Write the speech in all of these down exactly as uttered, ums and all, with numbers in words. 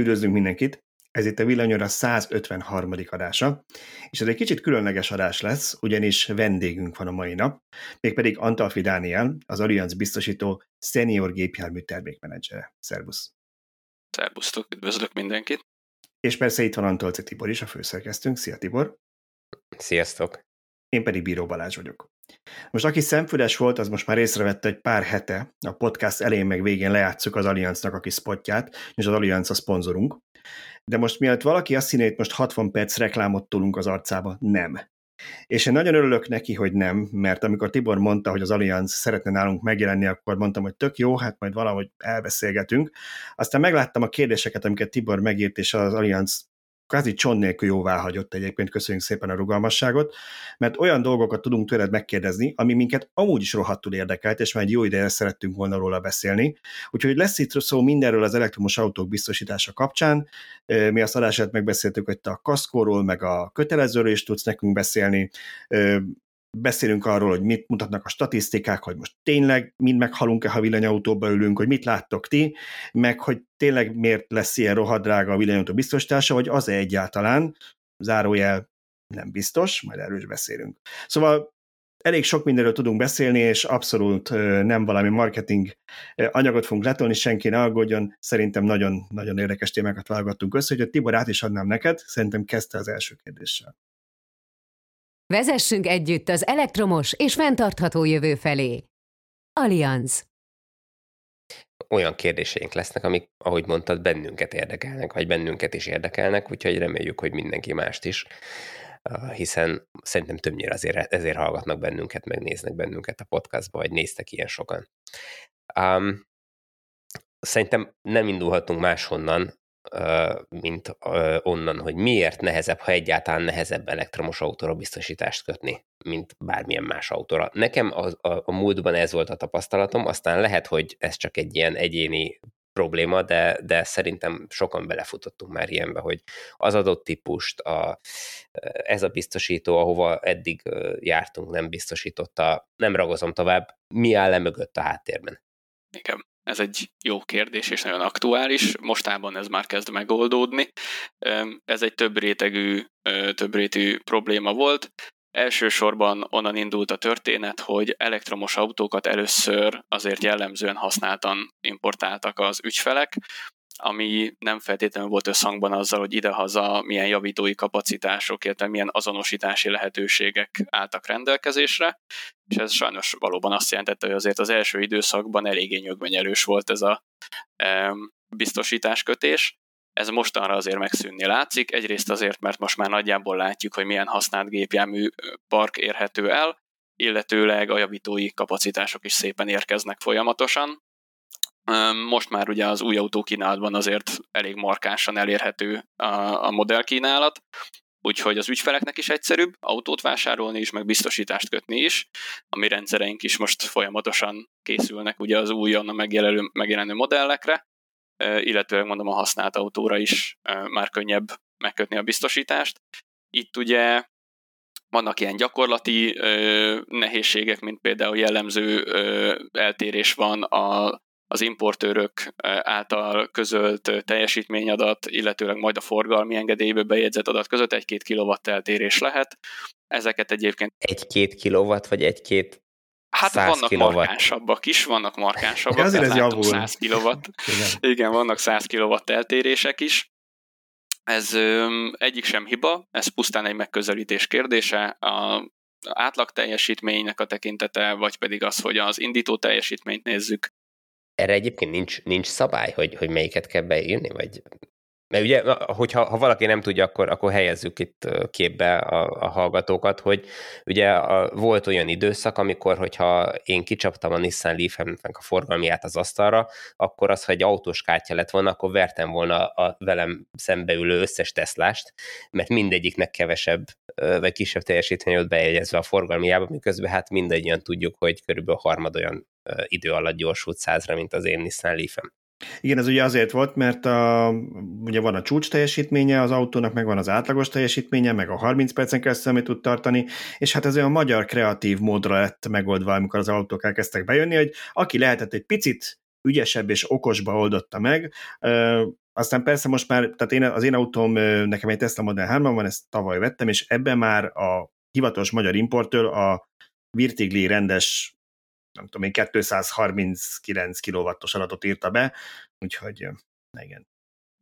Üdvözlünk mindenkit! Ez itt a Villanyora százötvenharmadik adása, és ez egy kicsit különleges adás lesz, ugyanis vendégünk van a mai nap, mégpedig Antalfi Dániel, az Allianz biztosító senior gépjármű termékmenedzsere. Szervusz! Szervusztok! Üdvözlök mindenkit! És persze itt van Antolci Tibor is, a főszerkesztőnk. Szia Tibor! Sziasztok! Én pedig Bíró Balázs vagyok. Most aki szemfüles volt, az most már észrevette, hogy pár hete a podcast elején meg végén lejátszuk az Allianznak a kis spotját, és az Allianz a szponzorunk. De most mielőtt valaki azt hinné, most hatvan perc reklámot tolunk az arcába, nem. És én nagyon örülök neki, hogy nem, mert amikor Tibor mondta, hogy az Allianz szeretne nálunk megjelenni, akkor mondtam, hogy tök jó, hát majd valahogy elbeszélgetünk. Aztán megláttam a kérdéseket, amiket Tibor megírt, és az Allianz kvázi csont nélkül jóvá hagyott egyébként, köszönjük szépen a rugalmasságot, mert olyan dolgokat tudunk tőled megkérdezni, ami minket amúgy is rohadtul érdekelt, és már egy jó ideje szerettünk volna róla beszélni. Úgyhogy lesz itt szó mindenről az elektromos autók biztosítása kapcsán. Mi azt adását megbeszéltük, hogy te a kaszkóról, meg a kötelezőről is tudsz nekünk beszélni. Beszélünk arról, hogy mit mutatnak a statisztikák, hogy most tényleg mind meghalunk-e, ha villanyautóba ülünk, hogy mit láttok ti, meg hogy tényleg miért lesz ilyen rohadrága a villanyautó biztosítása, vagy az-e egyáltalán, zárójel nem biztos, majd erről is beszélünk. Szóval elég sok mindenről tudunk beszélni, és abszolút nem valami marketing anyagot fogunk letolni, senki ne aggódjon, szerintem nagyon-nagyon érdekes témákat válogattunk össze, hogy a Tibor át is adnám neked, szerintem kezdte az első kérdéssel. Vezessünk együtt az elektromos és fenntartható jövő felé. Allianz. Olyan kérdéseink lesznek, amik, ahogy mondtad, bennünket érdekelnek, vagy bennünket is érdekelnek, úgyhogy reméljük, hogy mindenki mást is, hiszen szerintem többnyire azért, ezért hallgatnak bennünket, megnéznek bennünket a podcastba, vagy néztek ilyen sokan. Um, szerintem nem indulhatunk máshonnan, mint onnan, hogy miért nehezebb, ha egyáltalán nehezebb elektromos autóra biztosítást kötni, mint bármilyen más autóra. Nekem a, a, a múltban ez volt a tapasztalatom, aztán lehet, hogy ez csak egy ilyen egyéni probléma, de, de szerintem sokan belefutottunk már ilyenbe, hogy az adott típust, a, ez a biztosító, ahova eddig jártunk, nem biztosította, nem ragozom tovább, mi áll le mögött a háttérben? Igen. Ez egy jó kérdés, és nagyon aktuális. Mostában ez már kezd megoldódni. Ez egy több rétegű, több rétű probléma volt. Elsősorban onnan indult a történet, hogy elektromos autókat először azért jellemzően használtan importáltak az ügyfelek, ami nem feltétlenül volt összhangban azzal, hogy idehaza milyen javítói kapacitások, illetve milyen azonosítási lehetőségek álltak rendelkezésre, és ez sajnos valóban azt jelentette, hogy azért az első időszakban eléggé nyögvenyelős volt ez a e, biztosításkötés. Ez mostanra azért megszűnni látszik, egyrészt azért, mert most már nagyjából látjuk, hogy milyen használt gépjármű park érhető el, illetőleg a javítói kapacitások is szépen érkeznek folyamatosan. Most már ugye az új autókínálatban azért elég markánsan elérhető a modellkínálat, úgyhogy az ügyfeleknek is egyszerűbb autót vásárolni is, meg biztosítást kötni is, a mi rendszereink is most folyamatosan készülnek ugye az újonnan megjelenő, megjelenő modellekre, illetőleg mondom a használt autóra is már könnyebb megkötni a biztosítást. Itt ugye vannak ilyen gyakorlati nehézségek, mint például jellemző eltérés van a az importőrök által közölt teljesítményadat, illetőleg majd a forgalmi engedélyből bejegyzett adat között egy-két kilowatt eltérés lehet. Ezeket egyébként... Egy-két kilowatt, vagy egy-két Hát vannak kilowatt. Markánsabbak is, vannak markánsabbak, de azért ez javul. száz kilowatt. Igen. Igen, vannak száz kilowatt eltérések is. Ez öm, egyik sem hiba, ez pusztán egy megközelítés kérdése. A átlag teljesítménynek a tekintete, vagy pedig az, hogy az indító teljesítményt nézzük. Erre egyébként nincs, nincs szabály, hogy, hogy melyiket kell beírni, vagy... Mert ugye, hogyha ha valaki nem tudja, akkor, akkor helyezzük itt képbe a, a hallgatókat, hogy ugye a, volt olyan időszak, amikor, hogyha én kicsaptam a Nissan Leaf-emnek a forgalmiát az asztalra, akkor az, ha egy autós kártya lett volna, akkor vertem volna a velem szembeülő összes Teslást, mert mindegyiknek kevesebb, vagy kisebb teljesítmény volt bejegyezve a forgalmiába, miközben hát mindegyen tudjuk, hogy körülbelül a harmad olyan idő alatt gyorsult százra, mint az én Nissan Leaf-em. Igen, ez ugye azért volt, mert a, ugye van a csúcs teljesítménye az autónak, meg van az átlagos teljesítménye, meg a harminc percen keresztül, amit tud tartani, és hát ez olyan magyar kreatív módra lett megoldva, amikor az autók elkezdtek bejönni, hogy aki lehetett egy picit ügyesebb és okosba oldotta meg, Aztán persze most már, tehát én, az én autóm, nekem egy Tesla Model hármam van, ezt tavaly vettem, és ebben már a hivatalos magyar importőr a Virtigli rendes, nem tudom én, kétszázharminckilenc kilowattos adatot írta be, úgyhogy igen.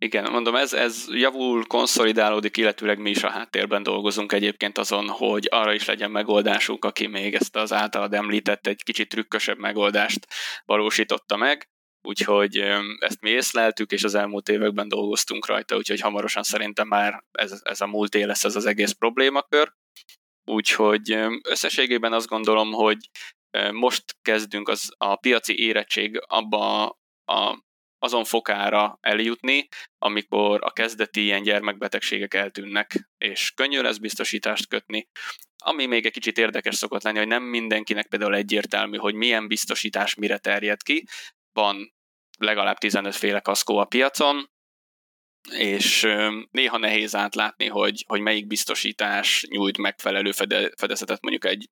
Igen, mondom, ez, ez javul, konszolidálódik, illetőleg mi is a háttérben dolgozunk egyébként azon, hogy arra is legyen megoldásunk, aki még ezt az általad említett egy kicsit trükkösebb megoldást valósította meg, úgyhogy ezt mi észleltük, és az elmúlt években dolgoztunk rajta, úgyhogy hamarosan szerintem már ez, ez a múlté lesz ez az egész problémakör. Úgyhogy összességében azt gondolom, hogy most kezdünk az, a piaci érettség abba a azon fokára eljutni, amikor a kezdeti ilyen gyermekbetegségek eltűnnek, és könnyű lesz biztosítást kötni. Ami még egy kicsit érdekes szokott lenni, hogy nem mindenkinek például egyértelmű, hogy milyen biztosítás mire terjed ki. Van legalább tizenöt féle kaszkó a piacon, és néha nehéz átlátni, hogy, hogy melyik biztosítás nyújt megfelelő fede, fedezetet mondjuk egy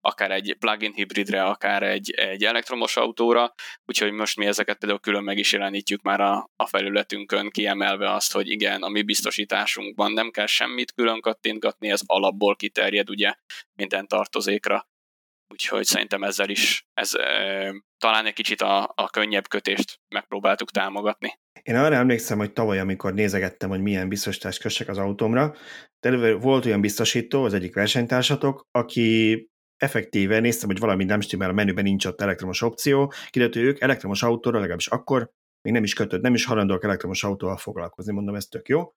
akár egy plug-in hibridre, akár egy, egy elektromos autóra, úgyhogy most mi ezeket például külön meg is jelenítjük már a, a felületünkön, kiemelve azt, hogy igen, a mi biztosításunkban nem kell semmit külön kattintgatni, ez alapból kiterjed ugye minden tartozékra. Úgyhogy szerintem ezzel is ez, e, talán egy kicsit a, a könnyebb kötést megpróbáltuk támogatni. Én arra emlékszem, hogy tavaly, amikor nézegettem, hogy milyen biztosítást kössek az autómra, de volt olyan biztosító, az egyik versenytársatok, aki effektíve néztem, hogy valami nem stimmel, a menüben nincs ott elektromos opció, kiderült, hogy ők elektromos autóra, legalábbis akkor még nem is kötött, nem is hajlandóak elektromos autóval foglalkozni, mondom, ez tök jó.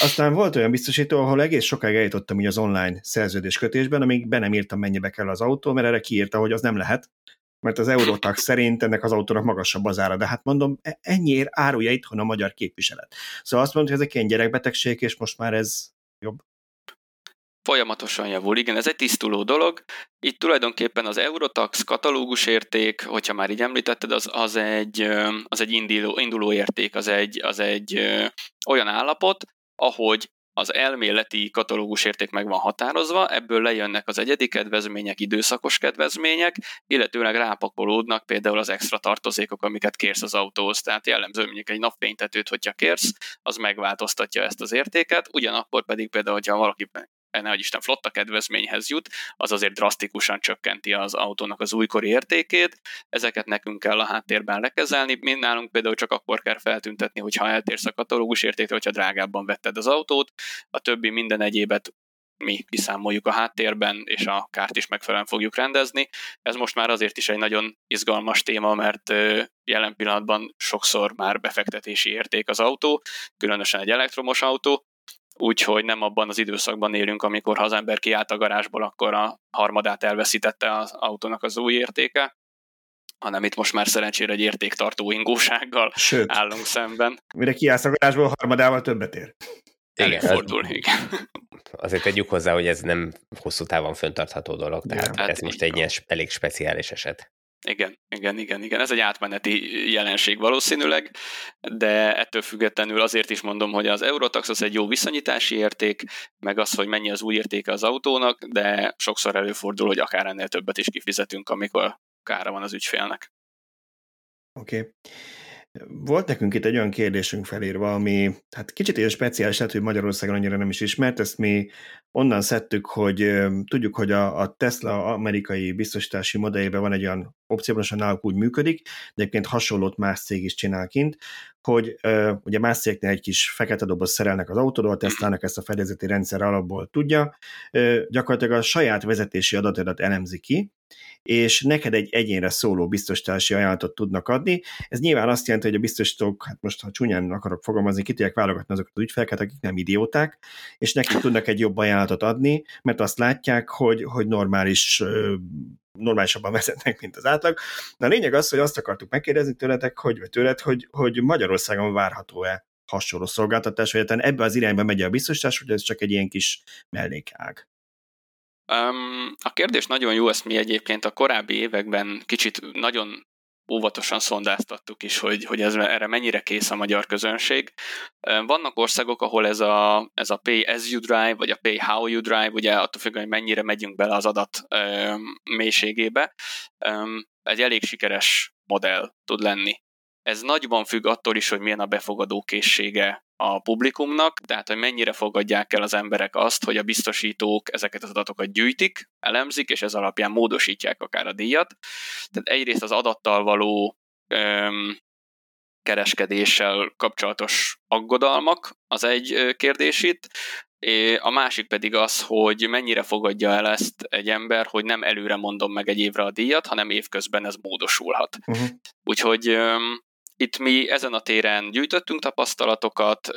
Aztán volt olyan biztosító, ahol egész sokáig eljutottam így az online szerződéskötésben, amíg be nem írtam, mennyibe kell az autó, mert erre kiírta, hogy az nem lehet, mert az Eurotax szerint ennek az autónak magasabb az ára, de hát mondom, ennyiért árulja itthon a magyar képviselet. Szóval azt mondom, hogy ezek ilyen gyerekbetegség, és most már ez jobb. Folyamatosan javul, igen, ez egy tisztuló dolog. Itt tulajdonképpen az Eurotax katalógus érték, hogyha már így említetted, az, az egy, az egy induló, induló érték, az egy, az egy ö, olyan állapot, ahogy az elméleti katalógus érték meg van határozva, ebből lejönnek az egyedi kedvezmények, időszakos kedvezmények, illetőleg rápakolódnak például az extra tartozékok, amiket kérsz az autóhoz. Tehát jellemző, mondjuk egy napfénytetőt, hogyha kérsz, az megváltoztatja ezt az értéket, ugyanakkor pedig például, hogyha valaki nehogy Isten flotta kedvezményhez jut, az azért drasztikusan csökkenti az autónak az újkori értékét. Ezeket nekünk kell a háttérben lekezelni. Mi nálunk például csak akkor kell feltüntetni, hogyha eltérsz a katalógus értéktől, hogyha drágábban vetted az autót. A többi minden egyébet mi kiszámoljuk a háttérben, és a kárt is megfelelően fogjuk rendezni. Ez most már azért is egy nagyon izgalmas téma, mert jelen pillanatban sokszor már befektetési érték az autó, különösen egy elektromos autó, úgyhogy nem abban az időszakban élünk, amikor ha az ember kiállt a garázsból, akkor a harmadát elveszítette az autónak az új értéke, hanem itt most már szerencsére egy értéktartó ingósággal Sőt, állunk szemben. Mire kiállsz a garázsból, harmadával többet ér. Előfordul, igen. igen. Azért tegyük hozzá, hogy ez nem hosszú távon föntartható dolog, tehát ja, hát ez most egy ilyen elég speciális eset. Igen, igen, igen, igen. Ez egy átmeneti jelenség valószínűleg, de ettől függetlenül azért is mondom, hogy az Eurotax az egy jó viszonyítási érték, meg az, hogy mennyi az új értéke az autónak, de sokszor előfordul, hogy akár ennél többet is kifizetünk, amikor kára van az ügyfélnek. Oké. Okay. Volt nekünk itt egy olyan kérdésünk felírva, ami hát kicsit ilyen speciális, lehet, hogy Magyarországon annyira nem is ismert, ezt mi onnan szedtük, hogy ö, tudjuk, hogy a, a Tesla amerikai biztosítási modelljében van egy olyan opcióban, hogy náluk úgy működik, de egyébként hasonlót más cég is csinál kint, hogy ö, ugye más cégnél egy kis fekete doboz szerelnek az autódól, a Teslának ezt a fedezeti rendszer alapból tudja, ö, gyakorlatilag a saját vezetési adatodat elemzi ki, és neked egy egyénre szóló biztosítási ajánlatot tudnak adni. Ez nyilván azt jelenti, hogy a biztosítók, hát most ha csúnyán akarok fogalmazni, ki tudják válogatni azokat az ügyfeleket, akik nem idióták, és nekik tudnak egy jobb ajánlatot adni, mert azt látják, hogy, hogy normális, normálisabban vezetnek, mint az átlag. De a lényeg az, hogy azt akartuk megkérdezni tőletek, hogy, vagy tőled, hogy, hogy Magyarországon várható-e hasonló szolgáltatás, vagy ebbe az irányba megy a biztosítás, hogy ez csak egy ilyen kis mellékág. A kérdés nagyon jó, ezt mi egyébként a korábbi években kicsit nagyon óvatosan szondáztattuk is, hogy, hogy ez, erre mennyire kész a magyar közönség. Vannak országok, ahol ez a, ez a pay as you drive, vagy a pay how you drive, ugye attól függően, hogy mennyire megyünk bele az adat mélységébe, egy elég sikeres modell tud lenni. Ez nagyban függ attól is, hogy milyen a befogadókészsége a publikumnak, tehát hogy mennyire fogadják el az emberek azt, hogy a biztosítók ezeket az adatokat gyűjtik, elemzik, és ez alapján módosítják akár a díjat. Tehát egyrészt az adattal való öm, kereskedéssel kapcsolatos aggodalmak az egy kérdés itt, a másik pedig az, hogy mennyire fogadja el ezt egy ember, hogy nem előre mondom meg egy évre a díjat, hanem évközben ez módosulhat. Uh-huh. Úgyhogy öm, itt mi ezen a téren gyűjtöttünk tapasztalatokat,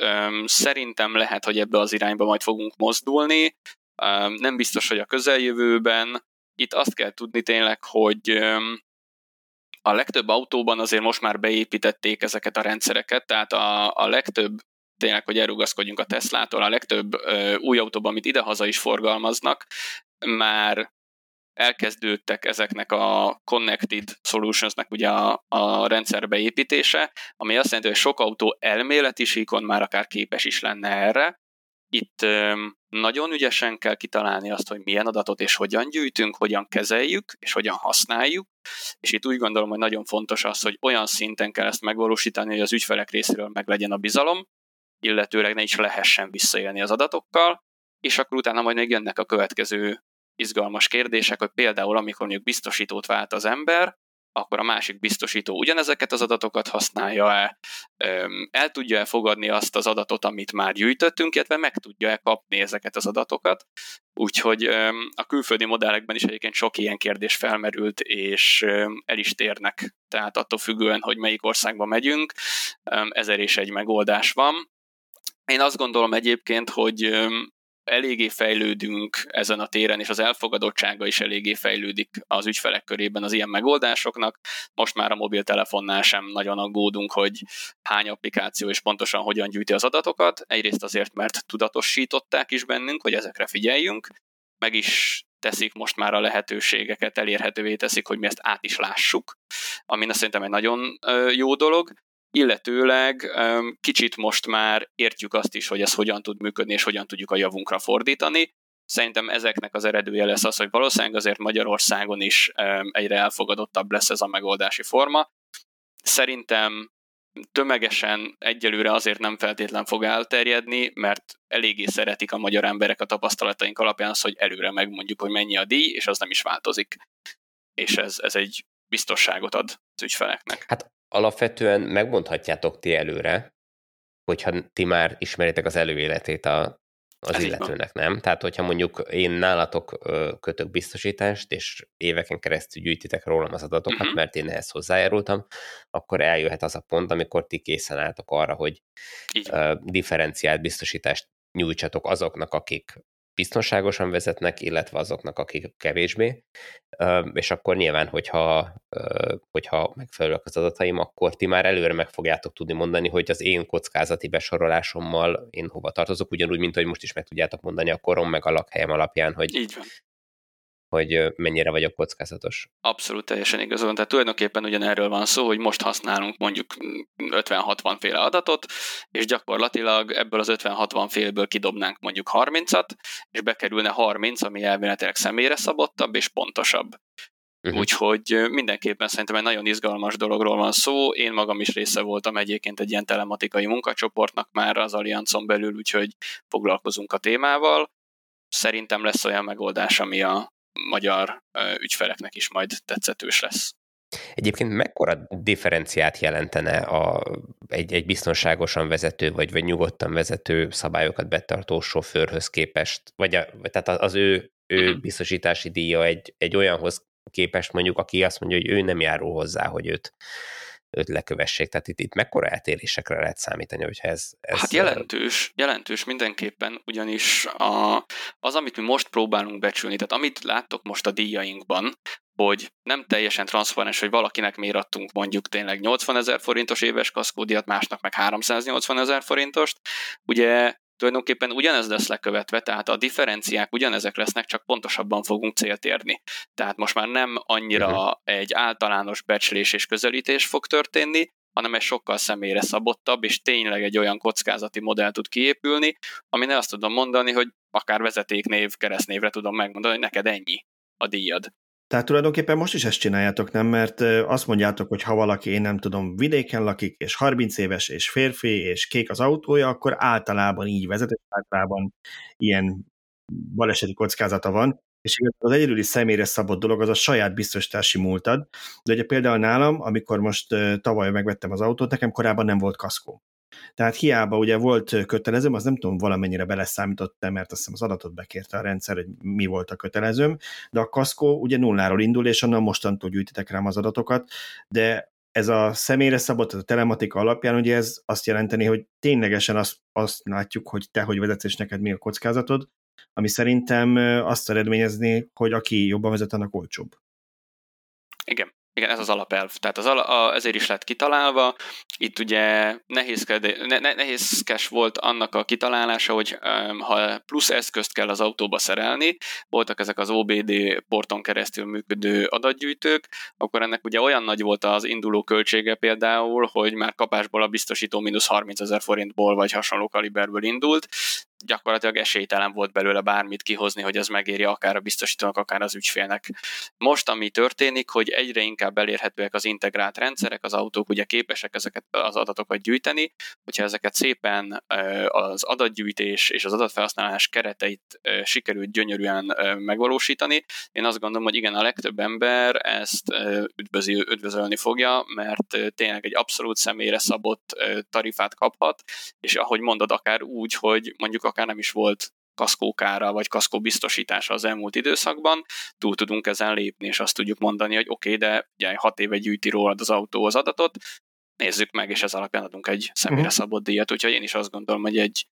szerintem lehet, hogy ebbe az irányba majd fogunk mozdulni, nem biztos, hogy a közeljövőben. Itt azt kell tudni tényleg, hogy a legtöbb autóban azért most már beépítették ezeket a rendszereket, tehát a, a legtöbb, tényleg, hogy elrugaszkodjunk a Teslától, a legtöbb új autóban, amit idehaza is forgalmaznak, már elkezdődtek ezeknek a Connected Solutionsnek ugye a, a rendszer beépítése, ami azt jelenti, hogy sok autó elméleti síkon már akár képes is lenne erre. Itt öm, nagyon ügyesen kell kitalálni azt, hogy milyen adatot és hogyan gyűjtünk, hogyan kezeljük, és hogyan használjuk, és itt úgy gondolom, hogy nagyon fontos az, hogy olyan szinten kell ezt megvalósítani, hogy az ügyfelek részéről meglegyen a bizalom, illetőleg ne is lehessen visszaélni az adatokkal, és akkor utána majd még jönnek a következő izgalmas kérdések, hogy például amikor mondjuk biztosítót vált az ember, akkor a másik biztosító ugyanezeket az adatokat használja-e, el tudja-e fogadni azt az adatot, amit már gyűjtöttünk, illetve meg tudja-e kapni ezeket az adatokat. Úgyhogy a külföldi modellekben is egyébként sok ilyen kérdés felmerült, és el is térnek. Tehát attól függően, hogy melyik országba megyünk, ezer és egy megoldás van. Én azt gondolom egyébként, hogy eléggé fejlődünk ezen a téren, és az elfogadottsága is eléggé fejlődik az ügyfelek körében az ilyen megoldásoknak. Most már a mobiltelefonnál sem nagyon aggódunk, hogy hány applikáció és pontosan hogyan gyűjti az adatokat. Egyrészt azért, mert tudatosították is bennünk, hogy ezekre figyeljünk, meg is teszik most már a lehetőségeket, elérhetővé teszik, hogy mi ezt át is lássuk, ami szerintem egy nagyon jó dolog. Illetőleg kicsit most már értjük azt is, hogy ez hogyan tud működni, és hogyan tudjuk a javunkra fordítani. Szerintem ezeknek az eredője lesz az, hogy valószínűleg azért Magyarországon is egyre elfogadottabb lesz ez a megoldási forma. Szerintem tömegesen egyelőre azért nem feltétlen fog elterjedni, mert eléggé szeretik a magyar emberek a tapasztalataink alapján az, hogy előre megmondjuk, hogy mennyi a díj, és az nem is változik. És ez, ez egy biztosságot ad az ügyfeleknek. Hát alapvetően megmondhatjátok ti előre, hogyha ti már ismeritek az előéletét a, az ez illetőnek, nem? Tehát, hogyha mondjuk én nálatok kötök biztosítást, és éveken keresztül gyűjtitek rólam az adatokat, uh-huh. mert én ehhez hozzájárultam, akkor eljöhet az a pont, amikor ti készen álltok arra, hogy uh, differenciált biztosítást nyújtsatok azoknak, akik biztonságosan vezetnek, illetve azoknak, akik kevésbé, és akkor nyilván, hogyha, hogyha megfelelőek az adataim, akkor ti már előre meg fogjátok tudni mondani, hogy az én kockázati besorolásommal én hova tartozok, ugyanúgy, mint hogy most is meg tudjátok mondani a korom, meg a lakhelyem alapján, hogy, hogy mennyire vagyok kockázatos. Abszolút teljesen igazolom, tehát tulajdonképpen ugyanerről van szó, hogy most használunk mondjuk ötven-hatvan féle adatot, és gyakorlatilag ebből az ötven-hatvan félből kidobnánk mondjuk harmincat, és bekerülne harminc, ami elméletileg személyre szabottabb és pontosabb. Uh-huh. Úgyhogy mindenképpen szerintem egy nagyon izgalmas dologról van szó, én magam is része voltam egyébként egy ilyen telematikai munkacsoportnak már az Allianzon belül, úgyhogy foglalkozunk a témával. Szerintem lesz olyan megoldás, ami a magyar ügyfeleknek is majd tetszetős lesz. Egyébként mekkora differenciát jelentene a, egy, egy biztonságosan vezető, vagy, vagy nyugodtan vezető szabályokat betartó sofőrhöz képest, vagy a, tehát az ő, ő biztosítási díja egy, egy olyanhoz képest mondjuk, aki azt mondja, hogy ő nem járul hozzá, hogy őt, őt lekövessék. Tehát itt, itt mekkora eltérésekre lehet számítani, hogyha ez... ez hát jelentős, jelentős mindenképpen, ugyanis a, az, amit mi most próbálunk becsülni, tehát amit láttok most a díjainkban, hogy nem teljesen transzparens, hogy valakinek miért adtunk mondjuk tényleg nyolcvanezer forintos éves kaszkódíjat, másnak meg háromszáznyolcvanezer forintost, ugye tulajdonképpen ugyanez lesz lekövetve, tehát a differenciák ugyanezek lesznek, csak pontosabban fogunk célt érni. Tehát most már nem annyira egy általános becslés és közelítés fog történni, hanem ez sokkal személyre szabottabb, és tényleg egy olyan kockázati modell tud kiépülni, amin azt tudom mondani, hogy akár vezetéknév, keresztnévre tudom megmondani, hogy neked ennyi a díjad. Tehát tulajdonképpen most is ezt csináljátok, nem? Mert azt mondjátok, hogy ha valaki, én nem tudom, vidéken lakik, és harminc éves, és férfi, és kék az autója, akkor általában így vezet, és általában ilyen baleseti kockázata van, és az egyedüli személyre szabott dolog az a saját biztosítási múltad. De ugye például nálam, amikor most tavaly megvettem az autót, nekem korábban nem volt kaszkó. Tehát hiába ugye volt kötelezőm, az nem tudom, valamennyire beleszámított-e, mert azt hiszem az adatot bekérte a rendszer, hogy mi volt a kötelezőm, de a kaszkó ugye nulláról indul, és onnan mostantól gyűjtitek rám az adatokat, de ez a személyre szabott, a telematika alapján ugye ez azt jelenteni, hogy ténylegesen azt, azt látjuk, hogy te hogy vezetsz, és neked mi a kockázatod, ami szerintem azt eredményezni, hogy aki jobban vezet, annak olcsóbb. Igen. Igen, ez az alapelv. Tehát az ala, a, ezért is lett kitalálva. Itt ugye nehézked, ne, ne, nehézkes volt annak a kitalálása, hogy um, ha plusz eszközt kell az autóba szerelni, voltak ezek az o bé dé porton keresztül működő adatgyűjtők, akkor ennek ugye olyan nagy volt az induló költsége például, hogy már kapásból a biztosító mínusz harmincezer forintból vagy hasonló kaliberből indult. Gyakorlatilag esélytelen volt belőle bármit kihozni, hogy az megéri akár a biztosítónak, akár az ügyfélnek. Most ami történik, hogy egyre inkább elérhetőek az integrált rendszerek, az autók ugye képesek ezeket az adatokat gyűjteni, hogyha ezeket szépen az adatgyűjtés és az adatfelhasználás kereteit sikerült gyönyörűen megvalósítani, én azt gondolom, hogy igen, a legtöbb ember ezt üdvözöl, üdvözölni fogja, mert tényleg egy abszolút személyre szabott tarifát kaphat, és ahogy mondod, akár úgy, hogy mondjuk akár nem is volt kaszkókára, vagy kaszkóbiztosítása az elmúlt időszakban, túl tudunk ezen lépni, és azt tudjuk mondani, hogy oké, okay, de ugye hat éve gyűjti rólad az autó az adatot, nézzük meg, és ez alapján adunk egy személyre szabott díjat, úgyhogy én is azt gondolom, hogy egy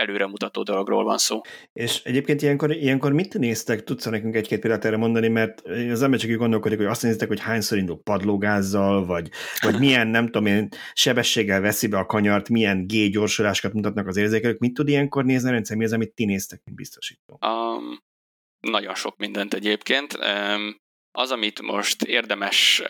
előremutató dologról van szó. És egyébként ilyenkor, ilyenkor mit néztek? Tudsz nekünk egy-két példát erre mondani, mert az ember csak így gondolkodik, hogy azt néztek, hogy hányszor indul padlógázzal, vagy, vagy milyen, nem tudom én, sebességgel veszi be a kanyart, milyen G-gyorsulásokat mutatnak az érzékelők. Mit tud ilyenkor nézni a rendszer? Mi az, amit ti néztek, mint biztosító? Um, nagyon sok mindent egyébként. Um, az, amit most érdemes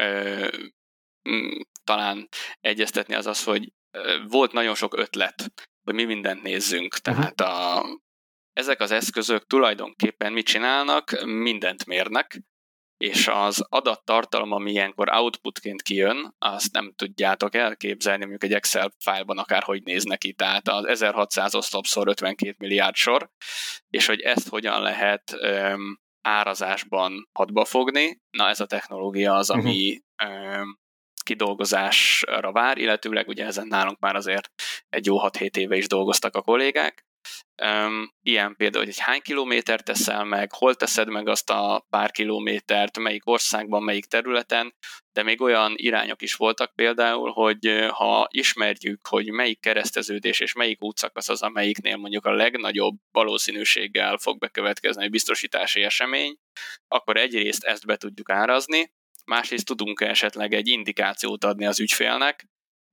um, talán egyeztetni, az az, hogy um, volt nagyon sok ötlet, hogy mi mindent nézzünk. Tehát a, ezek az eszközök tulajdonképpen mit csinálnak? Mindent mérnek, és az adattartalom, ami ilyenkor outputként kijön, azt nem tudjátok elképzelni, mondjuk egy Excel fájlban akárhogy néz neki, tehát az ezerhatszáz oszlopszor ötvenkét milliárd sor, és hogy ezt hogyan lehet öm, árazásban hadba fogni, na ez a technológia az, ami öm, kidolgozásra vár, illetőleg ugye ezen nálunk már azért egy jó hat-hét éve is dolgoztak a kollégák. Ilyen például, hogy hány kilométert teszel meg, hol teszed meg azt a pár kilométert, melyik országban, melyik területen, de még olyan irányok is voltak például, hogy ha ismerjük, hogy melyik kereszteződés és melyik útszakasz az, amelyiknél mondjuk a legnagyobb valószínűséggel fog bekövetkezni a biztosítási esemény, akkor egyrészt ezt be tudjuk árazni, másrészt tudunk esetleg egy indikációt adni az ügyfélnek,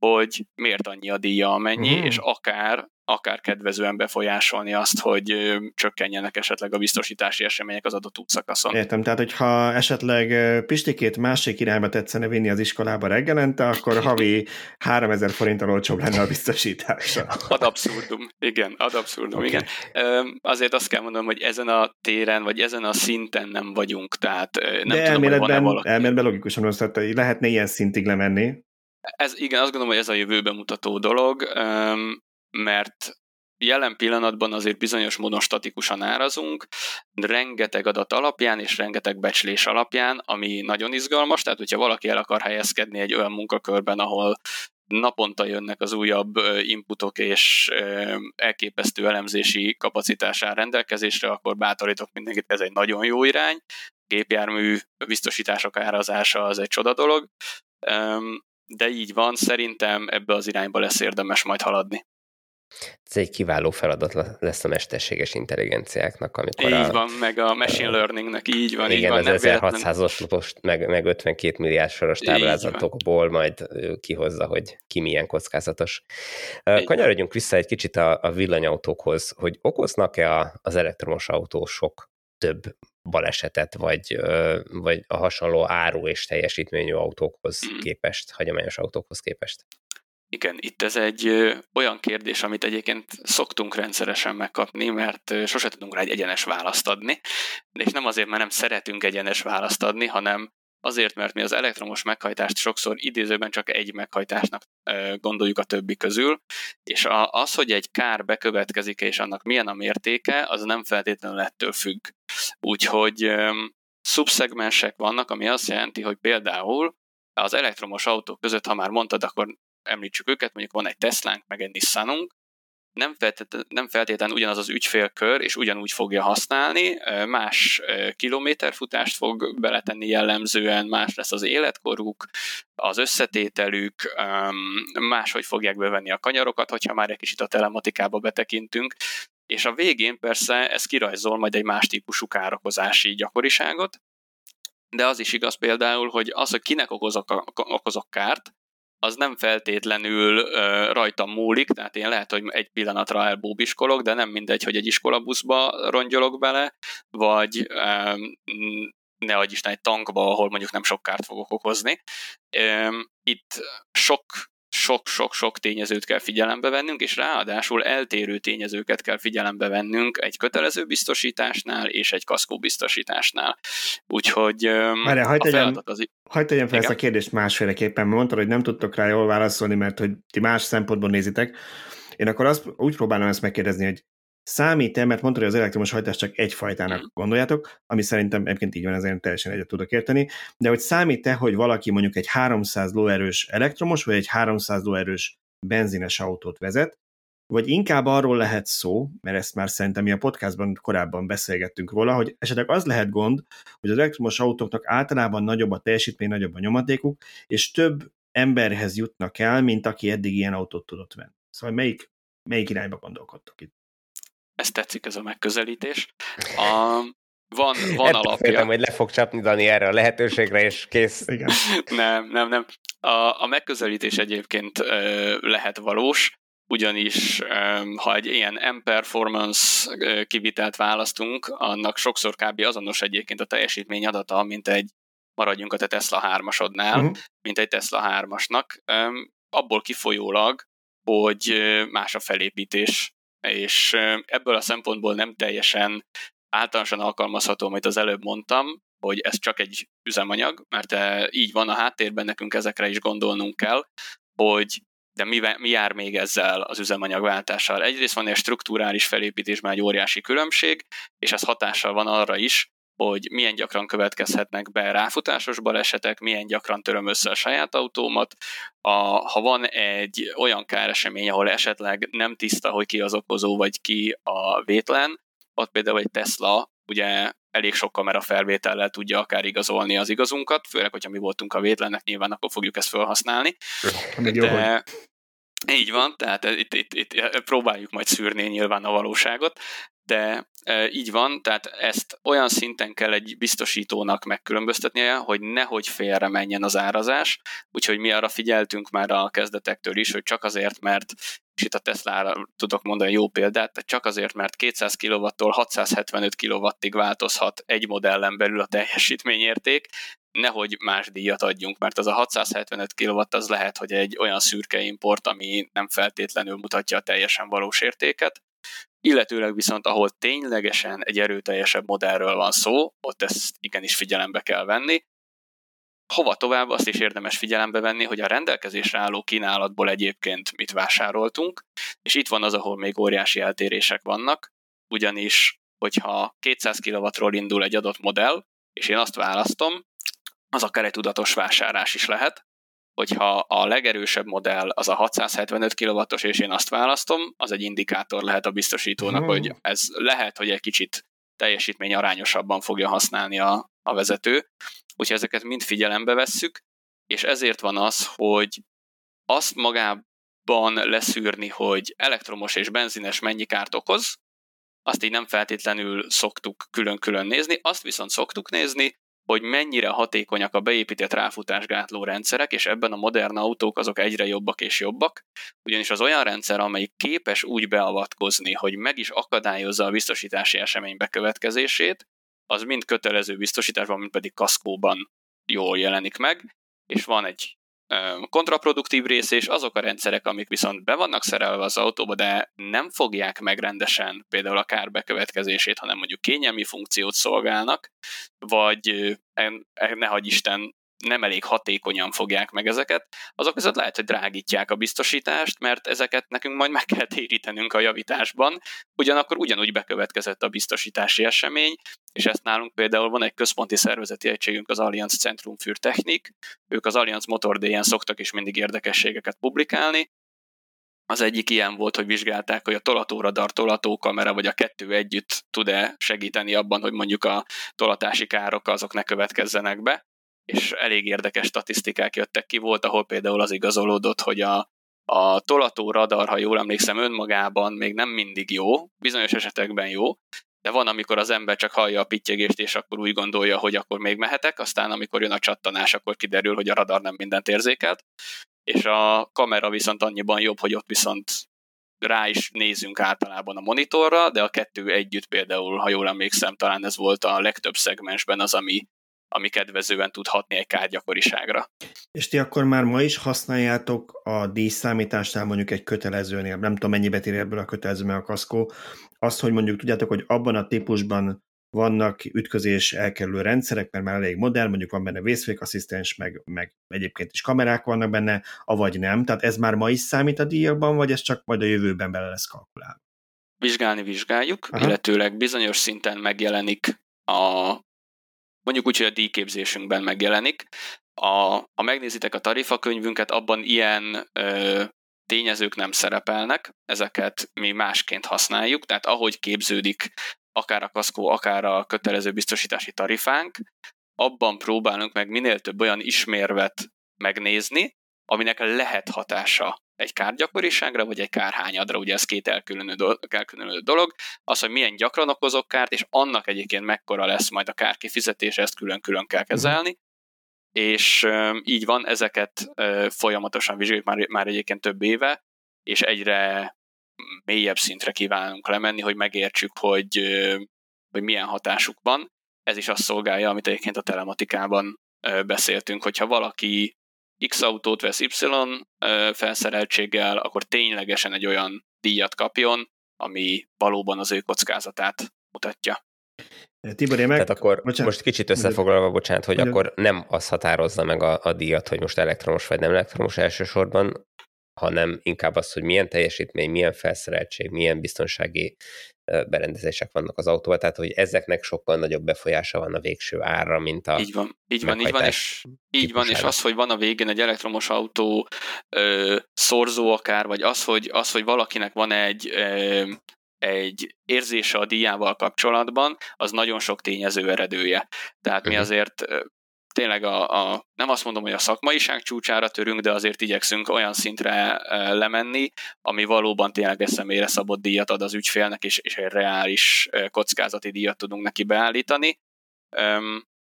hogy miért annyi a díja amennyi, mm. és akár, akár kedvezően befolyásolni azt, hogy csökkenjenek esetleg a biztosítási események az adott útszakaszon. Értem, tehát hogyha esetleg Pistikét másik irányba tetszene vinni az iskolába reggelente, akkor havi háromezer forinttal olcsóbb lenne a biztosítása. Ad abszurdum, igen, ad abszurdum, okay. igen. Azért azt kell mondanom, hogy ezen a téren, vagy ezen a szinten nem vagyunk, tehát nem De tudom, hogy van-e valaki. Elméletben logikusan mondtad, hogy lehetne ilyen szintig lemenni. Ez, igen, azt gondolom, hogy ez a jövőben mutató dolog, mert jelen pillanatban azért bizonyos módon statikusan árazunk, rengeteg adat alapján és rengeteg becslés alapján, ami nagyon izgalmas, tehát hogyha valaki el akar helyezkedni egy olyan munkakörben, ahol naponta jönnek az újabb inputok és elképesztő elemzési kapacitásán rendelkezésre, akkor bátorítok mindenkit, ez egy nagyon jó irány, gépjármű biztosítások árazása az egy csoda dolog, de így van, szerintem ebbe az irányba lesz érdemes majd haladni. Ez egy kiváló feladat lesz a mesterséges intelligenciáknak, amikor így a... Így van, meg a machine learningnek, így van, igen, így van. Igen, az ezerhatszáz oszlopos, meg, meg ötvenkét milliárd soros táblázatokból majd kihozza, hogy ki milyen kockázatos. Így Kanyarodjunk van. Vissza egy kicsit a, a villanyautókhoz, hogy okoznak-e a, az elektromos autósok több balesetet, vagy, vagy a hasonló áru és teljesítményű autókhoz képest, hagyományos autókhoz képest? Igen, itt ez egy olyan kérdés, amit egyébként szoktunk rendszeresen megkapni, mert sose tudunk rá egy egyenes választ adni, és nem azért, mert nem szeretünk egyenes választ adni, hanem azért, mert mi az elektromos meghajtást sokszor idézőben csak egy meghajtásnak gondoljuk a többi közül, és az, hogy egy kár bekövetkezik, és annak milyen a mértéke, az nem feltétlenül ettől függ. Úgyhogy szubszegmensek vannak, ami azt jelenti, hogy például az elektromos autók között, ha már mondtad, akkor említsük őket, mondjuk van egy Teslánk, meg egy Nissanunk, nem feltétlenül, nem feltétlenül ugyanaz az ügyfélkör, és ugyanúgy fogja használni, más kilométerfutást fog beletenni jellemzően, más lesz az életkoruk, az összetételük, máshogy fogják bevenni a kanyarokat, hogyha már egy kicsit a telematikába betekintünk, és a végén persze ez kirajzol majd egy más típusú károkozási gyakoriságot, de az is igaz például, hogy az, hogy kinek okozok, a, okozok kárt, az nem feltétlenül uh, rajtam múlik, tehát én lehet, hogy egy pillanatra elbóbiskolok, de nem mindegy, hogy egy iskolabuszba rongyolok bele, vagy um, ne adj Isten egy tankba, ahol mondjuk nem sok kárt fogok okozni. Um, itt sok-sok-sok tényezőt kell figyelembe vennünk, és ráadásul eltérő tényezőket kell figyelembe vennünk egy kötelező biztosításnál és egy kaszkó biztosításnál. Úgyhogy um, Erre, a feladat az... Hadd tegyem fel, igen, ezt a kérdést másféleképpen. Mondtad, hogy nem tudtok rá jól válaszolni, mert hogy ti más szempontból nézitek. Én akkor azt, úgy próbálom ezt megkérdezni, hogy számít-e, mert mondtad, hogy az elektromos hajtást csak egyfajtának gondoljátok, ami szerintem egyébként így van, ezért teljesen egyet tudok érteni, de hogy számít-e, hogy valaki mondjuk egy háromszáz lóerős elektromos, vagy egy háromszáz lóerős benzines autót vezet, vagy inkább arról lehet szó, mert ezt már szerintem mi a podcastban korábban beszélgettünk róla, hogy esetleg az lehet gond, hogy az elektromos autóknak általában nagyobb a teljesítmény, nagyobb a nyomatékuk, és több emberhez jutnak el, mint aki eddig ilyen autót tudott venni. Szóval melyik, melyik irányba gondolkodtok itt? Ezt tetszik, ez a megközelítés. A... Van, van alapja. Féltem, hogy le fog csapni Dani erre a lehetőségre, és kész. Igen. nem, nem, nem. A, a megközelítés egyébként ö, lehet valós, ugyanis ha egy ilyen M-performance kivitelt választunk, annak sokszor kb. Azonos egyébként a teljesítmény adata, mint egy, maradjunk a te Tesla hármasodnál, uh-huh. mint egy Tesla hármasnak, abból kifolyólag, hogy más a felépítés, és ebből a szempontból nem teljesen általánosan alkalmazható, amit az előbb mondtam, hogy ez csak egy üzemanyag, mert így van a háttérben, nekünk ezekre is gondolnunk kell, hogy de mi, mi jár még ezzel az üzemanyagváltással? Egyrészt van egy strukturális felépítésben egy óriási különbség, és ez hatással van arra is, hogy milyen gyakran következhetnek be ráfutásos balesetek, milyen gyakran töröm össze a saját autómat. A, ha van egy olyan káresemény, ahol esetleg nem tiszta, hogy ki az okozó, vagy ki a vétlen, ott például egy Tesla ugye elég sok kamera felvétellel tudja akár igazolni az igazunkat, főleg, hogyha mi voltunk a vétlennek, nyilván akkor fogjuk ezt felhasználni. De így van, tehát itt, itt, itt próbáljuk majd szűrni nyilván a valóságot, de így van, tehát ezt olyan szinten kell egy biztosítónak megkülönböztetnie, hogy nehogy félre menjen az árazás, úgyhogy mi arra figyeltünk már a kezdetektől is, hogy csak azért, mert, és itt a Teslára tudok mondani jó példát, tehát csak azért, mert kétszáz kilovattól hatszázhetvenöt kilovattig változhat egy modellen belül a teljesítményérték, nehogy más díjat adjunk, mert az a hatszázhetvenöt kilowatt az lehet, hogy egy olyan szürke import, ami nem feltétlenül mutatja a teljesen valós értéket, illetőleg viszont, ahol ténylegesen egy erőteljesebb modellről van szó, ott ezt igenis figyelembe kell venni. Hova tovább, azt is érdemes figyelembe venni, hogy a rendelkezésre álló kínálatból egyébként mit vásároltunk, és itt van az, ahol még óriási eltérések vannak, ugyanis, hogyha kétszáz kilowattról indul egy adott modell, és én azt választom, az akár egy tudatos vásárlás is lehet, hogyha a legerősebb modell az a hatszázhetvenöt kilowattos, és én azt választom, az egy indikátor lehet a biztosítónak, hmm. hogy ez lehet, hogy egy kicsit teljesítmény arányosabban fogja használni a, a vezető. Úgyhogy ezeket mind figyelembe vesszük, és ezért van az, hogy azt magában leszűrni, hogy elektromos és benzines mennyi kárt okoz, azt így nem feltétlenül szoktuk külön-külön nézni, azt viszont szoktuk nézni, hogy mennyire hatékonyak a beépített ráfutásgátló rendszerek, és ebben a modern autók azok egyre jobbak és jobbak, ugyanis az olyan rendszer, amelyik képes úgy beavatkozni, hogy meg is akadályozza a biztosítási esemény bekövetkezését, az mind kötelező biztosításban, mind pedig kaszkóban jól jelenik meg, és van egy kontraproduktív rész, és azok a rendszerek, amik viszont be vannak szerelve az autóba, de nem fogják meg rendesen például a kár bekövetkezését, hanem mondjuk kényelmi funkciót szolgálnak, vagy ne hagy Isten, nem elég hatékonyan fogják meg ezeket, azok viszont lehet, hogy drágítják a biztosítást, mert ezeket nekünk majd meg kell térítenünk a javításban, ugyanakkor ugyanúgy bekövetkezett a biztosítási esemény, és ezt nálunk például van egy központi szervezeti egységünk, az Allianz Centrum für Technik, ők az Allianz Motordéjén szoktak is mindig érdekességeket publikálni. Az egyik ilyen volt, hogy vizsgálták, hogy a tolatóradar, tolatókamera vagy a kettő együtt tud-e segíteni abban, hogy mondjuk a tolatási károk azok ne következzenek be, és elég érdekes statisztikák jöttek ki, volt, ahol például az igazolódott, hogy a, a tolató radar, ha jól emlékszem, önmagában még nem mindig jó, bizonyos esetekben jó, de van, amikor az ember csak hallja a pittyegést, és akkor úgy gondolja, hogy akkor még mehetek, aztán amikor jön a csattanás, akkor kiderül, hogy a radar nem mindent érzékelt, és a kamera viszont annyiban jobb, hogy ott viszont rá is nézünk általában a monitorra, de a kettő együtt például, ha jól emlékszem, talán ez volt a legtöbb szegmensben az, ami ami kedvezően tud hatni egy kárgyakoriságra. És ti akkor már ma is használjátok a díjszámításnál mondjuk egy kötelezőnél, nem tudom mennyibe tér ebből a kötelező meg a kaszkó, azt, hogy mondjuk tudjátok, hogy abban a típusban vannak ütközés elkerülő rendszerek, mert már elég modern, mondjuk van benne vészfékasszisztens, meg, meg egyébként is kamerák vannak benne, avagy nem. Tehát ez már ma is számít a díjakban, vagy ez csak majd a jövőben bele lesz kalkulálva? Vizsgálni vizsgáljuk, aha, illetőleg bizonyos szinten megjelenik a mondjuk úgy, hogy a díjképzésünkben megjelenik. A, ha megnézitek a tarifakönyvünket, abban ilyen ö, tényezők nem szerepelnek, ezeket mi másként használjuk, tehát ahogy képződik akár a kaszkó, akár a kötelező biztosítási tarifánk, abban próbálunk meg minél több olyan ismérvet megnézni, aminek lehet hatása egy kárgyakoriságra, vagy egy kárhányadra, ugye ez két elkülönülő dolog, az, hogy milyen gyakran okozok kárt, és annak egyébként mekkora lesz majd a kárkifizetés, ezt külön-külön kell kezelni, és így van, ezeket folyamatosan vizsgáljuk már, már egyébként több éve, és egyre mélyebb szintre kívánunk lemenni, hogy megértsük, hogy, hogy milyen hatásuk van. Ez is azt szolgálja, amit egyébként a telematikában beszéltünk, hogyha valaki X autót vesz Y felszereltséggel, akkor ténylegesen egy olyan díjat kapjon, ami valóban az ő kockázatát mutatja. Tibor, meg... Tehát akkor bocsánat, most kicsit összefoglalva, bocsánat, hogy akkor nem az határozza meg a, a díjat, hogy most elektromos vagy nem elektromos elsősorban, hanem inkább az, hogy milyen teljesítmény, milyen felszereltség, milyen biztonsági berendezések vannak az autóban, tehát hogy ezeknek sokkal nagyobb befolyása van a végső árra, mint a így van, így van, így van, és, így van, és az, hogy van a végén egy elektromos autó ö, szorzó akár, vagy az, hogy, az, hogy valakinek van egy, ö, egy érzése a díjával kapcsolatban, az nagyon sok tényező eredője. Tehát uh-huh. mi azért tényleg a, a, nem azt mondom, hogy a szakmaiság csúcsára törünk, de azért igyekszünk olyan szintre lemenni, ami valóban tényleg egy személyre szabott díjat ad az ügyfélnek, és, és egy reális kockázati díjat tudunk neki beállítani.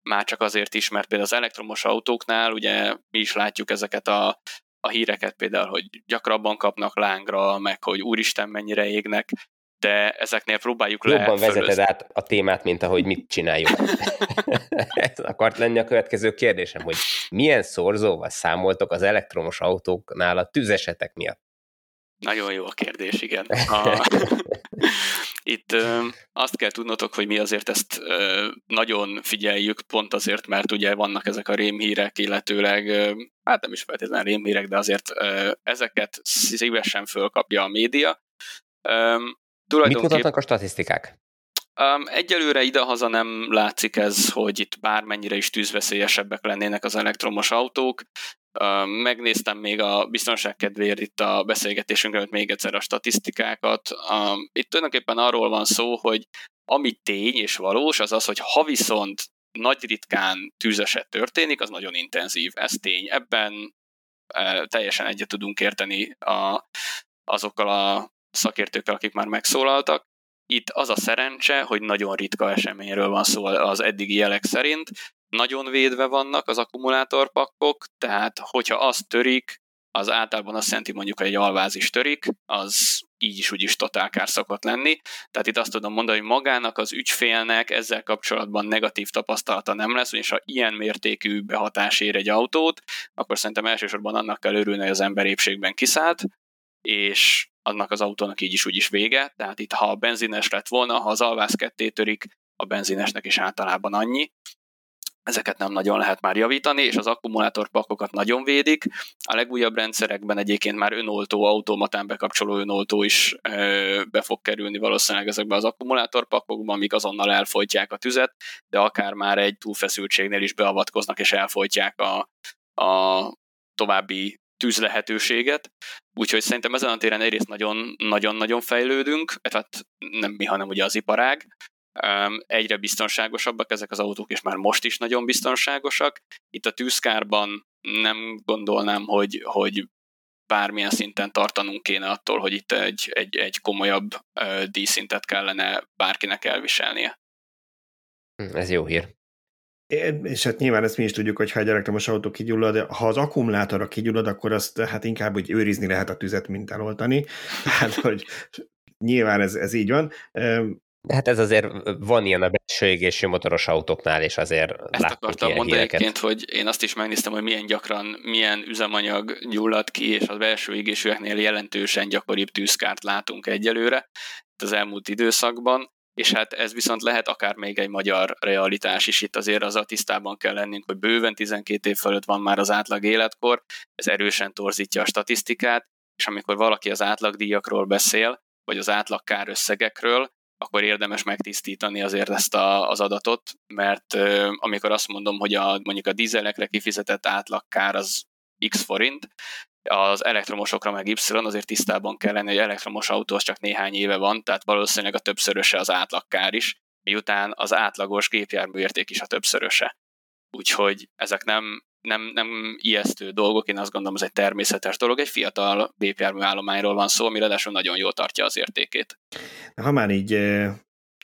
Már csak azért is, mert például az elektromos autóknál, ugye mi is látjuk ezeket a, a híreket például, hogy gyakrabban kapnak lángra, meg hogy úristen mennyire égnek, de ezeknél próbáljuk le. Jobban vezeted át a témát, mint ahogy mit csináljuk. Ez akart lenni a következő kérdésem, hogy milyen szorzóval számoltok az elektromos autóknál a tűzesetek miatt? Nagyon jó a kérdés, igen. A... Itt ö, azt kell tudnotok, hogy mi azért ezt ö, nagyon figyeljük, pont azért, mert ugye vannak ezek a rémhírek, illetőleg, ö, hát nem is feltétlenül rémhírek, de azért ö, ezeket szívesen fölkapja a média. Ö, Mit mutatnak a statisztikák? Um, egyelőre idehaza nem látszik ez, hogy itt bármennyire is tűzveszélyesebbek lennének az elektromos autók. Um, megnéztem még a biztonság kedvéért itt a beszélgetésünk előtt még egyszer a statisztikákat. Um, itt tulajdonképpen arról van szó, hogy ami tény és valós, az az, hogy ha viszont nagy ritkán tűzeset történik, az nagyon intenzív, ez tény. Ebben uh, teljesen egyet tudunk érteni a, azokkal a szakértőkkel, akik már megszólaltak. Itt az a szerencse, hogy nagyon ritka eseményről van szó az eddigi jelek szerint. Nagyon védve vannak az akkumulátorpakkok, tehát hogyha az törik, az általában azt jelenti, mondjuk, hogy egy alvázis törik, az így is úgy is totál kár szokott lenni. Tehát itt azt tudom mondani, hogy magának, az ügyfélnek ezzel kapcsolatban negatív tapasztalata nem lesz, ugyanis ha ilyen mértékű behatás ér egy autót, akkor szerintem elsősorban annak kell örülni, hogy az ember épségben kiszállt, és annak az autónak így is úgy is vége. Tehát itt, ha a benzines lett volna, ha az alváz ketté törik, a benzinesnek is általában annyi. Ezeket nem nagyon lehet már javítani, és az akkumulátorpakokat nagyon védik. A legújabb rendszerekben egyébként már önoltó, automatán bekapcsoló önoltó is ö, be fog kerülni valószínűleg ezekbe az akkumulátorpakokba, amik azonnal elfojtják a tüzet, de akár már egy túlfeszültségnél is beavatkoznak, és elfojtják a, a további tűzlehetőséget. Úgyhogy szerintem ezen a téren egyrészt nagyon-nagyon fejlődünk, tehát nem mi, hanem ugye az iparág. Egyre biztonságosabbak ezek az autók, és már most is nagyon biztonságosak. Itt a tűzkárban nem gondolnám, hogy, hogy bármilyen szinten tartanunk kéne attól, hogy itt egy, egy, egy komolyabb díjszintet kellene bárkinek elviselnie. Ez jó hír. És hát nyilván ezt mi is tudjuk, hogy ha egy elektromos autó kigyullad, ha az akkumulátorra kigyullad, akkor azt hát inkább úgy őrizni lehet a tüzet, mint eloltani. Hát, hogy nyilván ez, ez így van. Hát ez azért van ilyen a belső égésű motoros autóknál, és azért ezt akartam mondani egyébként, hogy én azt is megnéztem, hogy milyen gyakran, milyen üzemanyag gyullad ki, és a belső égésűeknél jelentősen gyakoribb tűzkárt látunk egyelőre itt az elmúlt időszakban, és hát ez viszont lehet akár még egy magyar realitás is. Itt azért azzal tisztában kell lennünk, hogy bőven tizenkét év fölött van már az átlag életkor, ez erősen torzítja a statisztikát, és amikor valaki az átlagdíjakról beszél, vagy az átlag kárösszegekről, akkor érdemes megtisztítani azért ezt a, az adatot, mert euh, amikor azt mondom, hogy a, mondjuk a dízelekre kifizetett átlagkár az x forint, az elektromosokra meg y, azért tisztában kell lenni, hogy elektromos autó az csak néhány éve van, tehát valószínűleg a többszöröse az átlagkár is, miután az átlagos gépjárműérték is a többszöröse. Úgyhogy ezek nem, nem, nem ijesztő dolgok, én azt gondolom, ez egy természetes dolog, egy fiatal gépjárműállományról van szó, ami ráadásul nagyon jól tartja az értékét. Ha már így,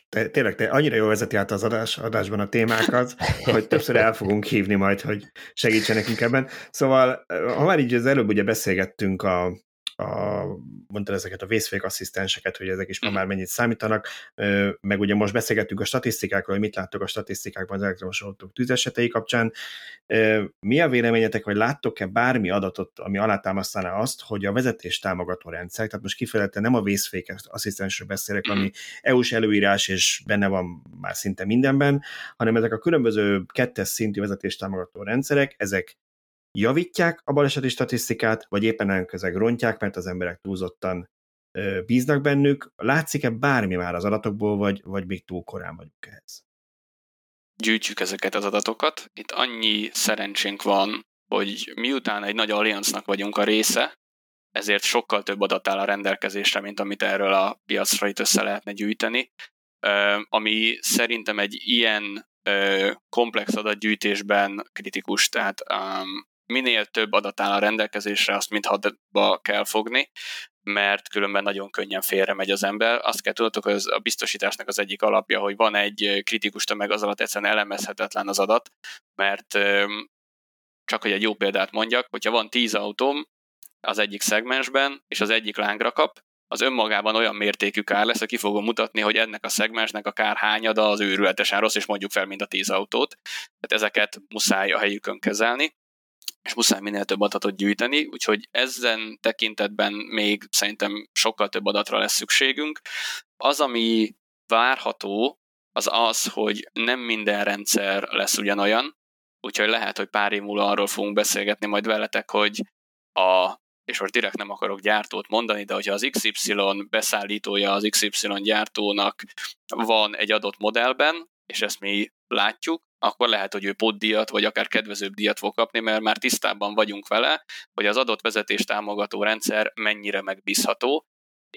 te, tényleg te annyira jól vezeti át az adás, adásban a témákat, hogy többször el fogunk hívni majd, hogy segítsenek nekünk ebben. Szóval, ha már így az előbb ugye beszélgettünk a, a mondtad ezeket a vészfékasszisztenseket, hogy ezek is ma már mennyit számítanak, meg ugye most beszélgettünk a statisztikákról, hogy mit láttok a statisztikákban az elektromos autók tűzesetei kapcsán. Mi a véleményetek, hogy láttok-e bármi adatot, ami alátámasztaná azt, hogy a vezetéstámogató rendszer, tehát most kifejezetten nem a vészfékasszisztensről beszélek, ami é u-s előírás, és benne van már szinte mindenben, hanem ezek a különböző kettes szintű vezetéstámogató rendszerek, ezek javítják a baleseti statisztikát, vagy éppen ellenkezőleg rontják, mert az emberek túlzottan ö, bíznak bennük. Látszik-e bármi már az adatokból, vagy, vagy még túl korán vagyunk ehhez? Gyűjtjük ezeket az adatokat. Itt annyi szerencsénk van, hogy miután egy nagy allianznak vagyunk a része, ezért sokkal több adat áll a rendelkezésre, mint amit erről a piacra itt össze lehetne gyűjteni. Ö, ami szerintem egy ilyen ö, komplex adatgyűjtésben kritikus, tehát um, minél több adat áll a rendelkezésre, azt mind adatba kell fogni, mert különben nagyon könnyen félre megy az ember. Azt kell tudnotok, hogy a biztosításnak az egyik alapja, hogy van egy kritikus tömeg, az alatt egyszerűen elemezhetetlen az adat, mert csak hogy egy jó példát mondjak, hogyha van tíz autóm az egyik szegmensben, és az egyik lángra kap, az önmagában olyan mértékű kár lesz, hogy ki fogom mutatni, hogy ennek a szegmensnek a kár hányada az őrületesen rossz, és mondjuk fel mind a tíz autót. Tehát ezeket muszáj a helyükön kezelni, és muszáj minél több adatot gyűjteni, úgyhogy ezen tekintetben még szerintem sokkal több adatra lesz szükségünk. Az, ami várható, az az, hogy nem minden rendszer lesz ugyanolyan, úgyhogy lehet, hogy pár év múlva arról fogunk beszélgetni majd veletek, hogy a, és most direkt nem akarok gyártót mondani, de hogyha az iksz ipszilon beszállítója az iksz ipszilon gyártónak van egy adott modellben, és ezt mi látjuk, akkor lehet, hogy ő pótdíjat, vagy akár kedvezőbb díjat fog kapni, mert már tisztában vagyunk vele, hogy az adott vezetéstámogató rendszer mennyire megbízható,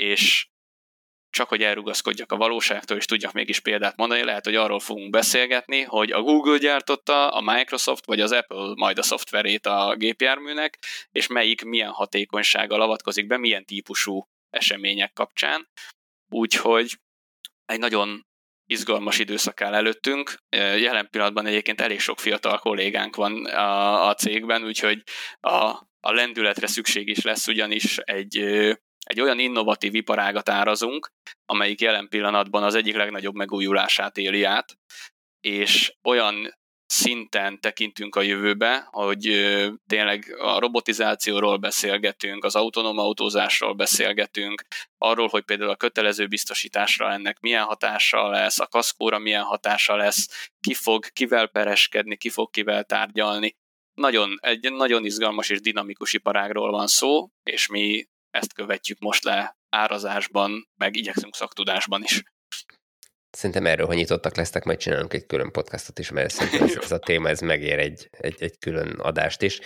és csak hogy elrugaszkodjak a valóságtól, és tudjak mégis példát mondani, lehet, hogy arról fogunk beszélgetni, hogy a Google gyártotta, a Microsoft, vagy az Apple majd a szoftverét a gépjárműnek, és melyik milyen hatékonysággal avatkozik be, milyen típusú események kapcsán. Úgyhogy egy nagyon izgalmas időszak áll előttünk. Jelen pillanatban egyébként elég sok fiatal kollégánk van a, a cégben, úgyhogy a a lendületre szükség is lesz, ugyanis egy, egy olyan innovatív iparágat árazunk, amelyik jelen pillanatban az egyik legnagyobb megújulását éli át, és olyan szinten tekintünk a jövőbe, hogy tényleg a robotizációról beszélgetünk, az autonóm autózásról beszélgetünk, arról, hogy például a kötelező biztosításra ennek milyen hatása lesz, a kaszkóra milyen hatása lesz, ki fog kivel pereskedni, ki fog kivel tárgyalni. Nagyon, egy nagyon izgalmas és dinamikus iparágról van szó, és mi ezt követjük most le árazásban, meg igyekszünk szaktudásban is. Szerintem erről, hogy nyitottak lesznek, majd csinálunk egy külön podcastot is, mert szerintem ez a téma, ez megér egy, egy, egy külön adást is.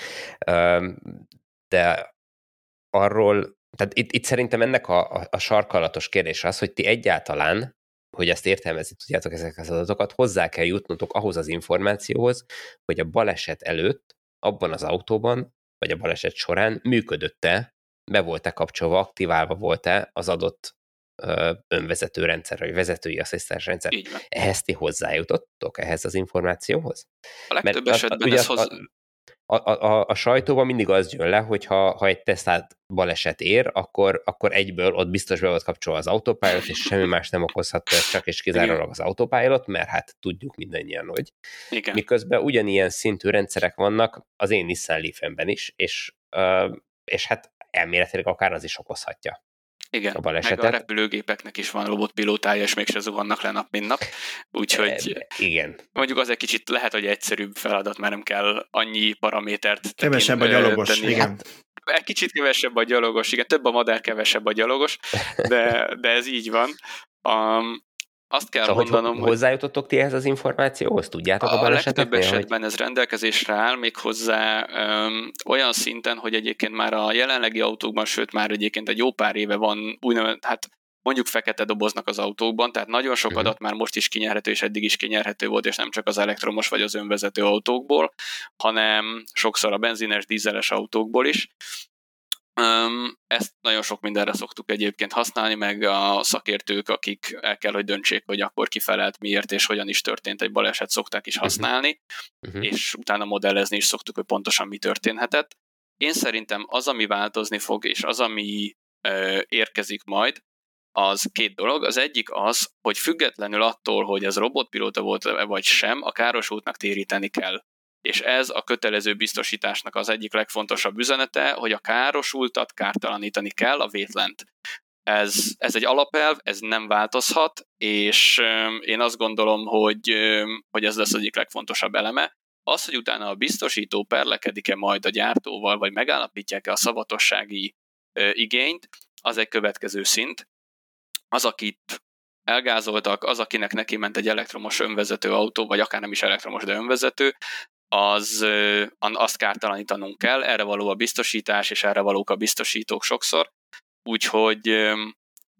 De arról, tehát itt, itt szerintem ennek a, a sarkalatos kérdés az, hogy ti egyáltalán, hogy ezt értelmezni tudjátok ezek az adatokat, hozzá kell jutnotok ahhoz az információhoz, hogy a baleset előtt, abban az autóban, vagy a baleset során működött-e, be volt-e kapcsolva, aktiválva volt-e az adott önvezető rendszer, vagy vezetői asszisztens rendszer. Ehhez ti hozzájutottok, ehhez az információhoz? A legtöbb Mert esetben a, ez hozzá... A, a, a, a sajtóban mindig az jön le, hogy ha, ha egy Teslát baleset ér, akkor, akkor egyből ott biztos be volt kapcsolva az autopilot, és semmi más nem okozhat, csak és kizárólag az autopilot, mert hát tudjuk mindannyian, hogy. Igen. Miközben ugyanilyen szintű rendszerek vannak az én Nissan Leaf-emben is, és, és hát elméletileg akár az is okozhatja. Igen, a balesetet. Meg a repülőgépeknek is van robotpilótája, és mégse zuhannak le nap, mint nap. Úgyhogy e, igen. Mondjuk az egy kicsit lehet, hogy egyszerűbb feladat, mert nem kell annyi paramétert. Kevesebb a gyalogos, tenni. Igen. Hát, kicsit kevesebb a gyalogos, igen, több a madár, kevesebb a gyalogos, de, de ez így van. Um, azt kell szóval mondanom, hogy... Hozzájutottok ti ehhez az információhoz? Tudjátok a, a balesetet? A legtöbb esetben hogy... ez rendelkezésre áll, méghozzá öm, olyan szinten, hogy egyébként már a jelenlegi autókban, sőt már egyébként egy jó pár éve van úgynevezett, hát mondjuk fekete doboznak az autókban, tehát nagyon sok adat már most is kinyerhető, és eddig is kinyerhető volt, és nem csak az elektromos vagy az önvezető autókból, hanem sokszor a benzines, dízeles autókból is. Ezt nagyon sok mindenre szoktuk egyébként használni, meg a szakértők, akik el kell, hogy döntsék, hogy akkor kifelelt, miért és hogyan is történt egy baleset, szokták is használni, uh-huh. és utána modellezni is szoktuk, hogy pontosan mi történhetett. Én szerintem az, ami változni fog, és az, ami ö, érkezik majd, az két dolog. Az egyik az, hogy függetlenül attól, hogy ez robotpilóta volt vagy sem, a károsultnak téríteni kell. És ez a kötelező biztosításnak az egyik legfontosabb üzenete, hogy a károsultat kártalanítani kell, a vétlent. Ez, ez egy alapelv, ez nem változhat, és én azt gondolom, hogy, hogy ez lesz az egyik legfontosabb eleme. Az, hogy utána a biztosító perlekedik-e majd a gyártóval, vagy megállapítják-e a szavatossági igényt, az egy következő szint. Az, akit elgázoltak, az, akinek neki ment egy elektromos önvezető autó, vagy akár nem is elektromos, de önvezető, az, azt kártalanítanunk kell, erre való a biztosítás, és erre valók a biztosítók sokszor, úgyhogy,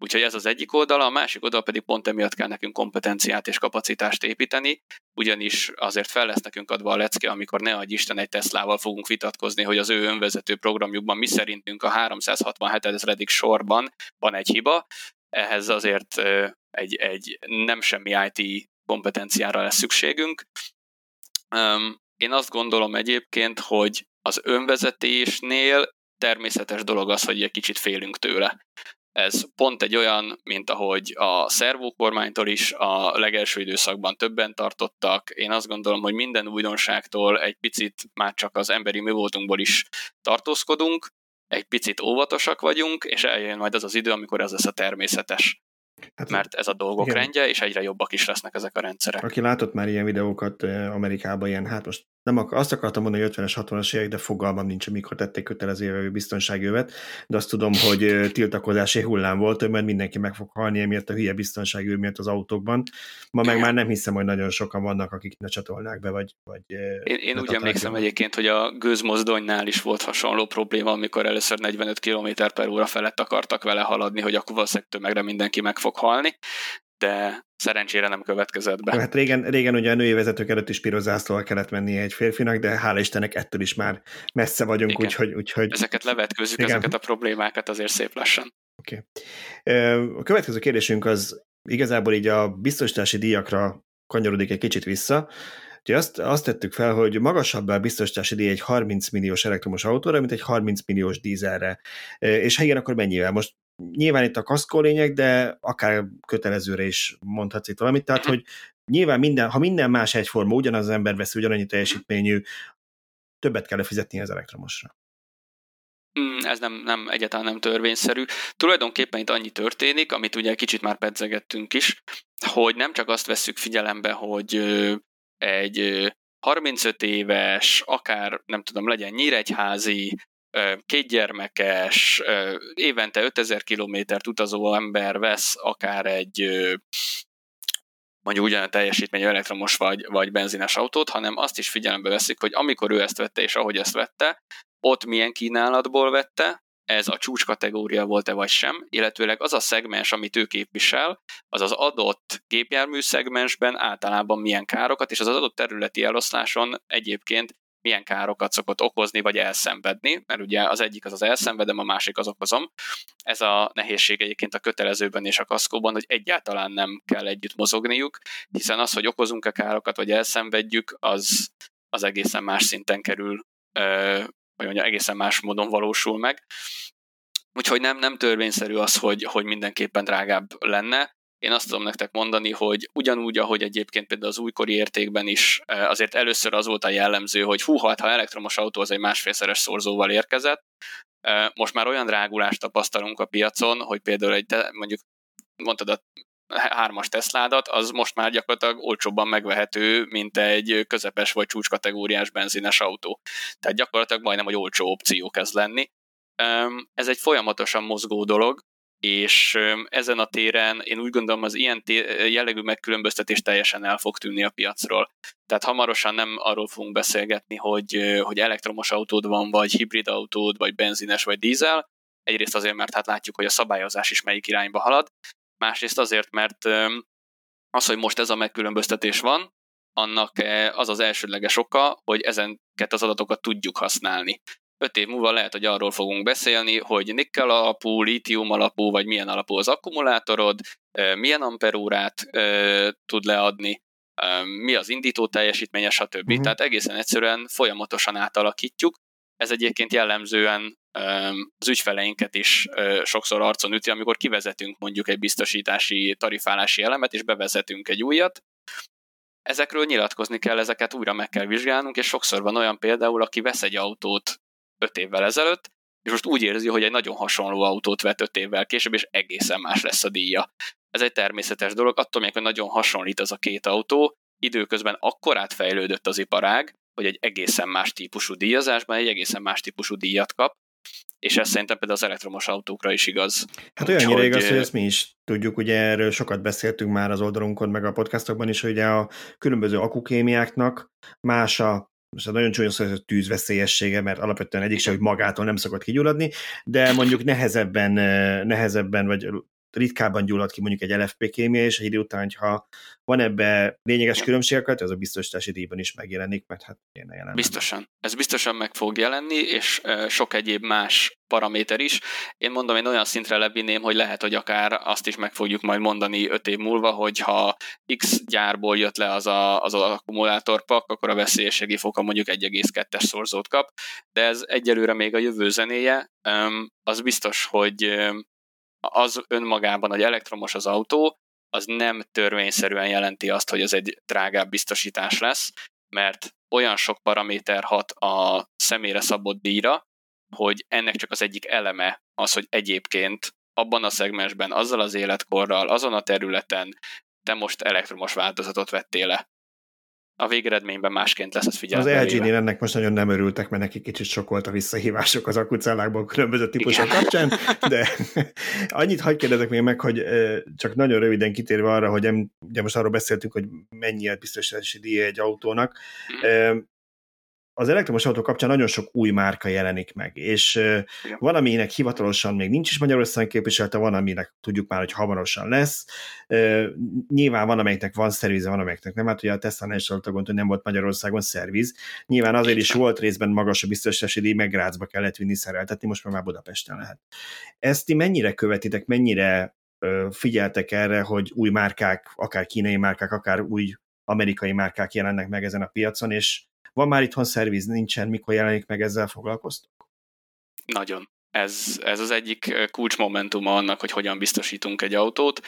úgyhogy ez az egyik oldala, a másik oldal pedig pont emiatt kell nekünk kompetenciát és kapacitást építeni, ugyanis azért fel lesz nekünk adva a lecke, amikor ne adj Isten egy Teslával fogunk vitatkozni, hogy az ő önvezető programjukban mi szerintünk a háromszázhatvanhetezredik sorban van egy hiba, ehhez azért egy, egy nem semmi i té kompetenciára lesz szükségünk. Én azt gondolom egyébként, hogy az önvezetésnél természetes dolog az, hogy egy kicsit félünk tőle. Ez pont egy olyan, mint ahogy a szervókormánytól is a legelső időszakban többen tartottak. Én azt gondolom, hogy minden újdonságtól egy picit már csak az emberi mi voltunkból is tartózkodunk, egy picit óvatosak vagyunk, és eljön majd az az idő, amikor ez lesz a természetes. Hát, mert ez a dolgok igen. rendje, és egyre jobbak is lesznek ezek a rendszerek. Aki látott már ilyen videókat Amerikában, ilyen, hát most nem akar, azt akartam mondani, hogy ötvenes, hatvanas évek, de fogalmam nincs, mikor tették kötelező biztonsági övet, de azt tudom, hogy tiltakozási hullám volt, mert mindenki meg fog halni, emiatt a hülye biztonsági öv miatt az autókban. Ma meg már nem hiszem, hogy nagyon sokan vannak, akik ne csatolnák be, vagy... vagy én én úgy emlékszem egyébként, hogy a gőzmozdonynál is volt hasonló probléma, amikor először negyvenöt kilométer per óra felett akartak vele haladni, hogy akkor valószínűleg tömegre mindenki meg fog halni, de szerencsére nem következett be. Hát régen, régen ugye a női vezetők előtt is piros zászlóval kellett mennie egy férfinak, de hála Istennek ettől is már messze vagyunk, úgyhogy... Úgy, ezeket levetkőzzük, igen. ezeket a problémákat azért szép lassan. Oké. Okay. A következő kérdésünk az igazából így a biztosítási díjakra kanyarodik egy kicsit vissza. Úgyhogy azt, azt tettük fel, hogy magasabb a biztosítási díj egy harminc milliós elektromos autóra, mint egy harminc milliós dízelre. És ha igen, akkor mennyivel? Most nyilván itt a kaszkó lényeg, de akár kötelezőre is mondhatsz itt valamit. Tehát, hogy nyilván minden, ha minden más egyforma, ugyanaz az ember veszi ugyanannyi teljesítményű, többet kell fizetni az elektromosra. Ez nem, nem egyáltalán nem törvényszerű. Tulajdonképpen itt annyi történik, amit ugye kicsit már pedzegettünk is, hogy nem csak azt vesszük figyelembe, hogy egy harmincöt éves, akár nem tudom, legyen nyíregyházi, kétgyermekes, évente ötezer kilométert utazó ember vesz akár egy mondjuk ugyan a teljesítményű elektromos vagy, vagy benzines autót, hanem azt is figyelembe veszik, hogy amikor ő ezt vette és ahogy ezt vette, ott milyen kínálatból vette, ez a csúcskategória volt-e vagy sem, illetőleg az a szegmens, amit ő képvisel, az az adott gépjármű szegmensben általában milyen károkat, és az adott területi eloszláson egyébként milyen károkat szokott okozni, vagy elszenvedni, mert ugye az egyik az az elszenvedem, a másik az okozom. Ez a nehézség egyébként a kötelezőben és a kaszkóban, hogy egyáltalán nem kell együtt mozogniuk, hiszen az, hogy okozunk-e károkat, vagy elszenvedjük, az, az egészen más szinten kerül, vagy mondja, egészen más módon valósul meg. Úgyhogy nem, nem törvényszerű az, hogy, hogy mindenképpen drágább lenne. Én azt tudom nektek mondani, hogy ugyanúgy, ahogy egyébként például az újkori értékben is, azért először az volt a jellemző, hogy hú, hát ha elektromos autó, az egy másfélszeres szorzóval érkezett. Most már olyan drágulást tapasztalunk a piacon, hogy például egy, mondjuk mondtad a hármas Tesládat, az most már gyakorlatilag olcsóbban megvehető, mint egy közepes vagy csúcskategóriás benzines autó. Tehát gyakorlatilag majdnem, hogy olcsó opció kezd lenni. Ez egy folyamatosan mozgó dolog, és ezen a téren én úgy gondolom, az ilyen té- jellegű megkülönböztetés teljesen el fog tűnni a piacról. Tehát hamarosan nem arról fogunk beszélgetni, hogy, hogy elektromos autód van, vagy hibrid autód, vagy benzines, vagy dízel. Egyrészt azért, mert hát látjuk, hogy a szabályozás is melyik irányba halad. Másrészt azért, mert az, hogy most ez a megkülönböztetés van, annak az az elsődleges oka, hogy ezeket az adatokat tudjuk használni. Öt év múlva lehet, hogy arról fogunk beszélni, hogy nikkel alapú, lítium alapú, vagy milyen alapú az akkumulátorod, milyen amperórát tud leadni, mi az indító teljesítménye, stb. Mm. Tehát egészen egyszerűen folyamatosan átalakítjuk. Ez egyébként jellemzően az ügyfeleinket is sokszor arcon üti, amikor kivezetünk mondjuk egy biztosítási, tarifálási elemet, és bevezetünk egy újat. Ezekről nyilatkozni kell, ezeket újra meg kell vizsgálnunk, és sokszor van olyan például, aki vesz egy autót öt évvel ezelőtt, és most úgy érzi, hogy egy nagyon hasonló autót vett öt évvel később, és egészen más lesz a díja. Ez egy természetes dolog, attól még, hogy nagyon hasonlít az a két autó, időközben akkorát fejlődött az iparág, hogy egy egészen más típusú díjazásban egy egészen más típusú díjat kap, és ez szerintem például az elektromos autókra is igaz. Hát olyannyira hogy... igaz, hogy ezt mi is tudjuk, ugye erről sokat beszéltünk már az oldalunkon, meg a podcastokban is, hogy a különböző akukémiáknak más a most nagyon csúnya szó, hogy a tűz veszélyessége, mert alapvetően egyik se, hogy magától nem szokott kigyulladni, de mondjuk nehezebben, nehezebben vagy ritkábban gyullad ki mondjuk egy el ef pé kémia, és egy idő után, ha van ebbe lényeges különbségeket, az a biztosítási díjban is megjelenik, mert hát miért ne jelenik. Biztosan. Ez biztosan meg fog jelenni, és sok egyéb más paraméter is. Én mondom, én olyan szintre levinném, hogy lehet, hogy akár azt is meg fogjuk majd mondani öt év múlva, hogy ha X gyárból jött le az a, az a akkumulátorpak, akkor a veszélyességi foka mondjuk egy egész kettes szorzót kap, de ez egyelőre még a jövő zenéje. Az biztos, hogy az önmagában, hogy elektromos az autó, az nem törvényszerűen jelenti azt, hogy az egy drágább biztosítás lesz, mert olyan sok paraméter hat a személyre szabott díjra, hogy ennek csak az egyik eleme az, hogy egyébként abban a szegmensben, azzal az életkorral, azon a területen te most elektromos változatot vettél le. A végeredményben másként lesz ez figyelembe. Az el gé-nél ennek most nagyon nem örültek, mert neki kicsit sok volt a visszahívások az akucellákban különböző típusok kapcsán, de annyit hadd kérdezek még meg, hogy csak nagyon röviden kitérve arra, hogy em, ugye most arról beszéltünk, hogy mennyi a biztosítási díja egy autónak. Az elektromos autó kapcsán nagyon sok új márka jelenik meg, és van, aminek hivatalosan még nincs is Magyarországon képviselte, van, aminek tudjuk már, hogy hamarosan lesz. Nyilván van, amelyiknek van szervize, van, amelyiknek nem. Hát ugye a Tesla-nál is volt a gond, hogy nem volt Magyarországon szerviz. Nyilván azért is volt részben magas a biztosítási díj, meg Grácsba kellett vinni szereltetni, most már Budapesten lehet. Ezt ti mennyire követitek, mennyire figyeltek erre, hogy új márkák, akár kínai márkák, akár új amerikai márkák jelennek meg ezen a piacon, és van már itthon szerviz, nincsen, mikor jelenik meg, ezzel foglalkoztok? Nagyon. Ez, ez az egyik kulcsmomentuma annak, hogy hogyan biztosítunk egy autót,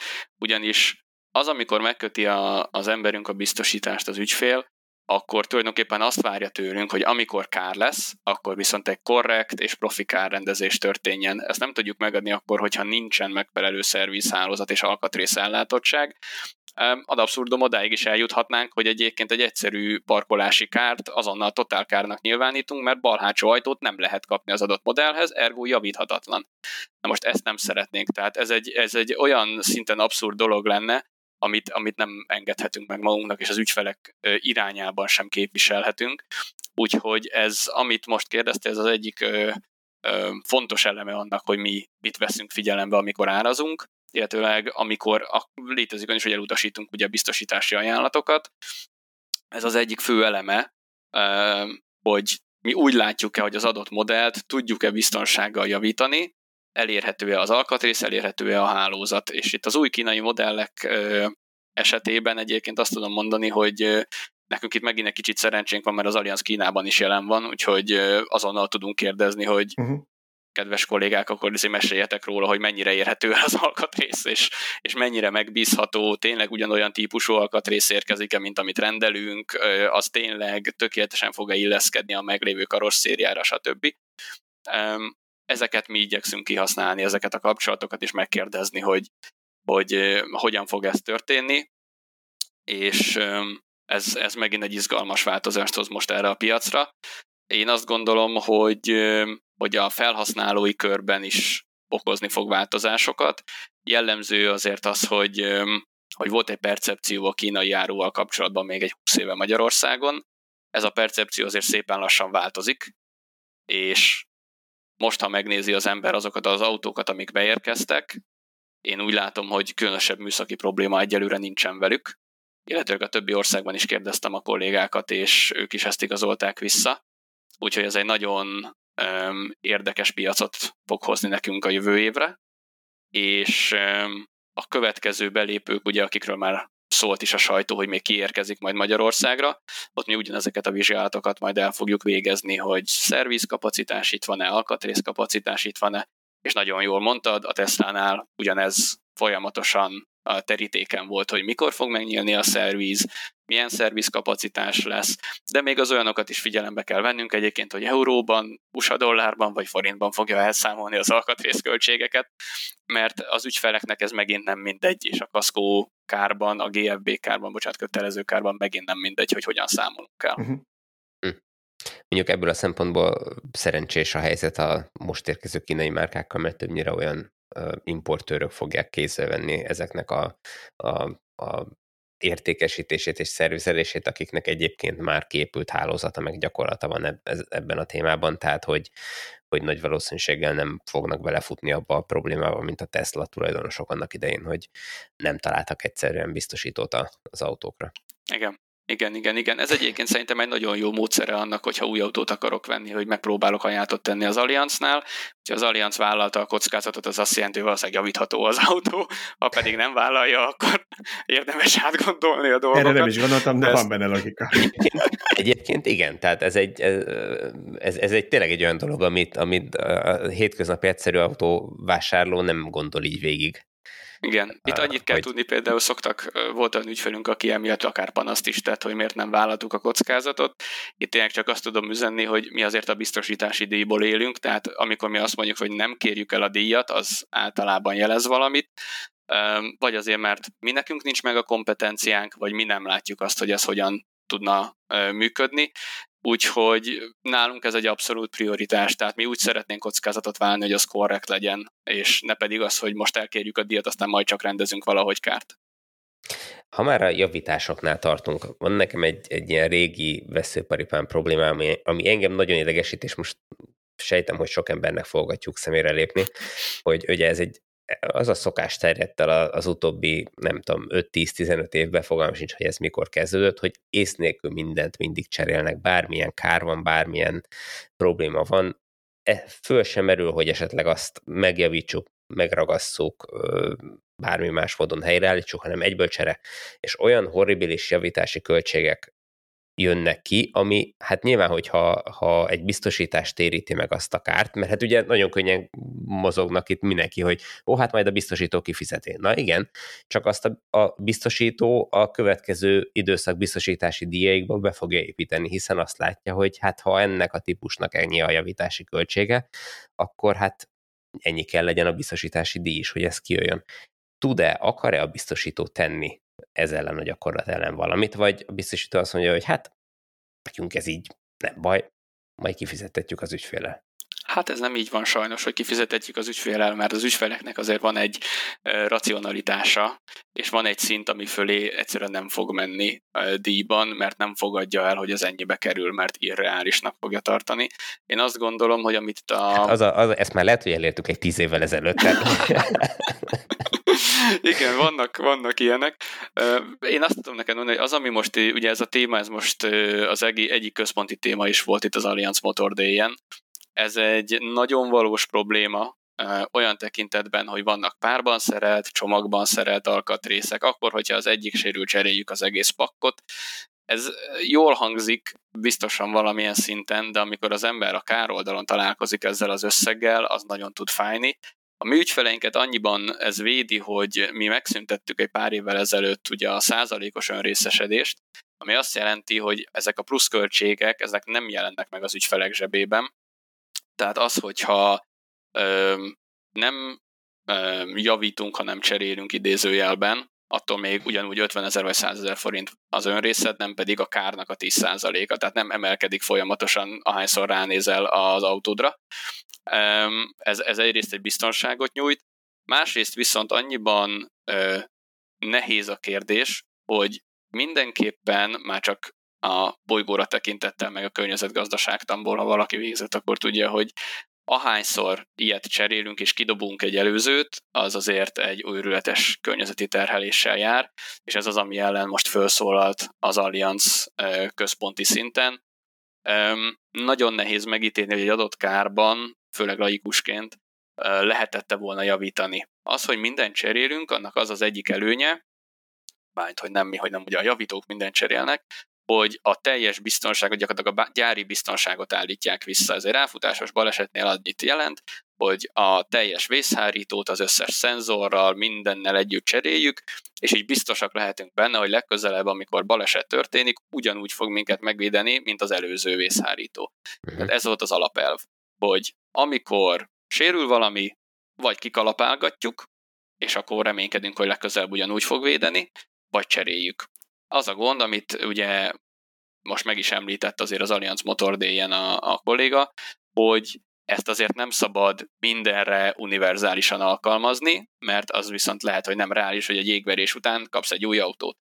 ugyanis az, amikor megköti a, az emberünk a biztosítást az ügyfél, akkor tulajdonképpen azt várja tőlünk, hogy amikor kár lesz, akkor viszont egy korrekt és profi kárrendezés történjen. Ezt nem tudjuk megadni akkor, hogyha nincsen megfelelő szervizhálózat és alkatrész ellátottság. Ad abszurdum, odáig is eljuthatnánk, hogy egyébként egy egyszerű parkolási kárt azonnal totálkárnak nyilvánítunk, mert bal hátsó ajtót nem lehet kapni az adott modellhez, ergo javíthatatlan. Na most ezt nem szeretnénk, tehát ez egy, ez egy olyan szinten abszurd dolog lenne, Amit, amit nem engedhetünk meg magunknak, és az ügyfelek irányában sem képviselhetünk. Úgyhogy ez, amit most kérdezte, ez az egyik ö, ö, fontos eleme annak, hogy mi mit veszünk figyelembe, amikor árazunk, illetőleg amikor a, létezik olyan is, hogy elutasítunk ugye biztosítási ajánlatokat. Ez az egyik fő eleme, ö, hogy mi úgy látjuk-e, hogy az adott modellt tudjuk-e biztonsággal javítani, elérhető-e az alkatrész, elérhető-e a hálózat. És itt az új kínai modellek esetében egyébként azt tudom mondani, hogy nekünk itt megint egy kicsit szerencsénk van, mert az Allianz Kínában is jelen van, úgyhogy azonnal tudunk kérdezni, hogy uh-huh. kedves kollégák, akkor azért meséljetek róla, hogy mennyire érhető el az alkatrész, és, és mennyire megbízható, tényleg ugyanolyan típusú alkatrész érkezik-e, mint amit rendelünk, az tényleg tökéletesen fog-e illeszkedni a meglévő karosszériára, stb. Ezeket mi igyekszünk kihasználni, ezeket a kapcsolatokat, és megkérdezni, hogy, hogy, hogy hogyan fog ez történni, és ez, ez megint egy izgalmas változást hoz most erre a piacra. Én azt gondolom, hogy, hogy a felhasználói körben is okozni fog változásokat. Jellemző azért az, hogy, hogy volt egy percepció a kínai áruval kapcsolatban még egy húsz éve Magyarországon. Ez a percepció azért szépen lassan változik, és most, ha megnézi az ember azokat az autókat, amik beérkeztek, én úgy látom, hogy különösebb műszaki probléma egyelőre nincsen velük, illetőleg a többi országban is kérdeztem a kollégákat, és ők is ezt igazolták vissza. Úgyhogy ez egy nagyon um, érdekes piacot fog hozni nekünk a jövő évre, és um, a következő belépők, ugye, akikről már szólt is a sajtó, hogy még kiérkezik majd Magyarországra, ott mi ugyanezeket a vizsgálatokat majd el fogjuk végezni, hogy szervizkapacitás itt van-e, alkatrészkapacitás itt van-e, és nagyon jól mondtad, a Tesla-nál ugyanez folyamatosan a terítéken volt, hogy mikor fog megnyílni a szerviz, milyen szervizkapacitás lesz, de még az olyanokat is figyelembe kell vennünk egyébként, hogy euróban, u es á dollárban vagy forintban fogja elszámolni az alkatrészköltségeket, mert az ügyfeleknek ez megint nem mindegy, és a kaszkó kárban, a gé ef bé kárban, bocsánat, kötelező kárban megint nem mindegy, hogy hogyan számolunk el. Uh-huh. Mondjuk ebből a szempontból szerencsés a helyzet a most érkező kínai márkákkal, mert többnyire olyan importőrök fogják kézzel venni ezeknek a, a, a értékesítését és szervizelését, akiknek egyébként már kiépült hálózata, meg gyakorlata van ebben a témában, tehát hogy, hogy nagy valószínűséggel nem fognak belefutni abba a problémába, mint a Tesla tulajdonosok annak idején, hogy nem találtak egyszerűen biztosítót az autókra. Igen. Igen, igen, igen. Ez egyébként szerintem egy nagyon jó módszere annak, hogyha új autót akarok venni, hogy megpróbálok ajánlatot tenni az Allianznál. Ha az Allianz vállalta a kockázatot, az azt jelenti, hogy valószínűleg javítható az autó, ha pedig nem vállalja, akkor érdemes átgondolni a dolgokat. Erre nem is gondoltam, de ez... van benne logika. Egyébként igen, tehát ez egy, ez, ez egy tényleg egy olyan dolog, amit, amit a hétköznapi egyszerű autóvásárló nem gondol így végig. Igen, itt annyit kell hogy... tudni, például szoktak, volt olyan ügyfelünk, aki emiatt akár panaszt is tett, hogy miért nem vállaltuk a kockázatot. Itt tényleg csak azt tudom üzenni, hogy mi azért a biztosítási díjból élünk, tehát amikor mi azt mondjuk, hogy nem kérjük el a díjat, az általában jelez valamit, vagy azért, mert mi nekünk nincs meg a kompetenciánk, vagy mi nem látjuk azt, hogy ez hogyan tudna működni. Úgyhogy nálunk ez egy abszolút prioritás, tehát mi úgy szeretnénk kockázatot válni, hogy az korrekt legyen, és ne pedig az, hogy most elkérjük a díjat, aztán majd csak rendezünk valahogy kárt. Ha már a javításoknál tartunk, van nekem egy, egy ilyen régi veszőparipám problémám, ami, ami engem nagyon idegesít, és most sejtem, hogy sok embernek fogadjuk szemére lépni, hogy ugye ez egy, az a szokás terjedt el az utóbbi, nem tudom, öt-tíz-tizenöt évben, fogalmam sincs, hogy ez mikor kezdődött, hogy ész nélkül mindent mindig cserélnek, bármilyen kár van, bármilyen probléma van. E, föl sem merül, hogy esetleg azt megjavítsuk, megragasszuk, bármi más módon helyreállítsuk, hanem egyből csere. És olyan horribilis javítási költségek jönnek ki, ami hát nyilván, hogyha ha egy biztosítás téríti meg azt a kárt, mert hát ugye nagyon könnyen mozognak itt mindenki, hogy ó, hát majd a biztosító kifizeti. Na igen, csak azt a, a biztosító a következő időszak biztosítási díjaikba be fogja építeni, hiszen azt látja, hogy hát ha ennek a típusnak ennyi a javítási költsége, akkor hát ennyi kell legyen a biztosítási díj is, hogy ez kijöjjön. Tud-e, akar-e a biztosító tenni ez ellen a gyakorlat ellen valamit, vagy a biztosító azt mondja, hogy hát nekünk ez így nem baj, majd kifizettetjük az ügyféllel. Hát ez nem így van sajnos, hogy kifizetetjük az ügyféllel, mert az ügyfeleknek azért van egy racionalitása, és van egy szint, ami fölé egyszerűen nem fog menni díjban, mert nem fogadja el, hogy ez ennyibe kerül, mert irreálisnak fogja tartani. Én azt gondolom, hogy amit a... Hát az a, az, ezt már lehet, hogy elértük egy tíz évvel ezelőtt. Igen, vannak, vannak ilyenek. Én azt tudom neked mondani, hogy az, ami most, ugye ez a téma, ez most az egyik központi téma is volt itt az Allianz Motor Day-en. Ez egy nagyon valós probléma, olyan tekintetben, hogy vannak párban szerelt, csomagban szerelt alkatrészek, akkor, hogyha az egyik sérül, cseréljük az egész pakkot. Ez jól hangzik, biztosan valamilyen szinten, de amikor az ember a károldalon találkozik ezzel az összeggel, az nagyon tud fájni. A mi ügyfeleinket annyiban ez védi, hogy mi megszüntettük egy pár évvel ezelőtt ugye a százalékos önrészesedést, ami azt jelenti, hogy ezek a pluszköltségek, ezek nem jelennek meg az ügyfelek zsebében. Tehát az, hogyha ö, nem ö, javítunk, hanem cserélünk idézőjelben, attól még ugyanúgy ötven ezer vagy száz ezer forint az önrészed, nem pedig a kárnak a tíz százaléka, tehát nem emelkedik folyamatosan, ahányszor ránézel az autódra. Ez, ez egyrészt egy biztonságot nyújt, másrészt viszont annyiban ö, nehéz a kérdés, hogy mindenképpen már csak a bolygóra tekintettel, meg a környezetgazdaságtamból, ha valaki végzett, akkor tudja, hogy ahányszor ilyet cserélünk és kidobunk egy előzőt, az azért egy őrületes környezeti terheléssel jár, és ez az, ami ellen most felszólalt az Allianz központi szinten. Nagyon nehéz megítélni, hogy egy adott kárban, főleg laikusként, lehetette volna javítani. Az, hogy mindent cserélünk, annak az az egyik előnye, bármint, hogy nem mi, hogy nem ugye a javítók mindent cserélnek, hogy a teljes biztonságot, gyakorlatilag a gyári biztonságot állítják vissza. Ez egy ráfutásos balesetnél annyit jelent, hogy a teljes vészhárítót az összes szenzorral, mindennel együtt cseréljük, és így biztosak lehetünk benne, hogy legközelebb, amikor baleset történik, ugyanúgy fog minket megvédeni, mint az előző vészhárító. Tehát ez volt az alapelv, hogy amikor sérül valami, vagy kikalapálgatjuk, és akkor reménykedünk, hogy legközelebb ugyanúgy fog védeni, vagy cseréljük. Az a gond, amit ugye most meg is említett azért az Allianz Motor Day-en a, a kolléga, hogy ezt azért nem szabad mindenre univerzálisan alkalmazni, mert az viszont lehet, hogy nem reális, hogy egy jégverés után kapsz egy új autót.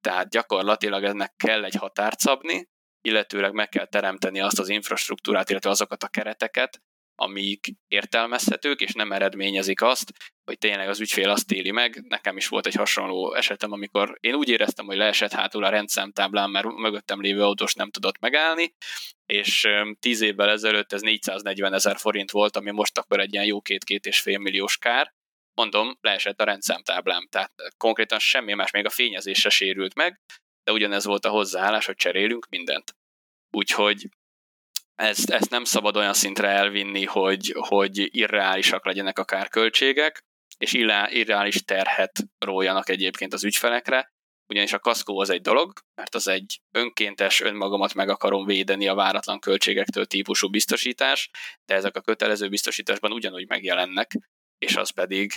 Tehát gyakorlatilag ennek kell egy határt szabni, illetőleg meg kell teremteni azt az infrastruktúrát, illetve azokat a kereteket, amik értelmezhetők, és nem eredményezik azt, hogy tényleg az ügyfél azt éli meg. Nekem is volt egy hasonló esetem, amikor én úgy éreztem, hogy leesett hátul a rendszámtáblán, mert mögöttem lévő autós nem tudott megállni, és tíz évvel ezelőtt ez négyszáznegyven ezer forint volt, ami most akkor egy ilyen jó két-két és fél milliós kár. Mondom, leesett a rendszámtáblám, tehát konkrétan semmi más, még a fényezés se sérült meg, de ugyanez volt a hozzáállás, hogy cserélünk mindent. Úgyhogy Ezt, ezt nem szabad olyan szintre elvinni, hogy, hogy irreálisak legyenek a kárköltségek, és irreális terhet rójanak egyébként az ügyfelekre, ugyanis a kaszkó az egy dolog, mert az egy önkéntes, önmagamat meg akarom védeni a váratlan költségektől típusú biztosítás, de ezek a kötelező biztosításban ugyanúgy megjelennek, és az pedig,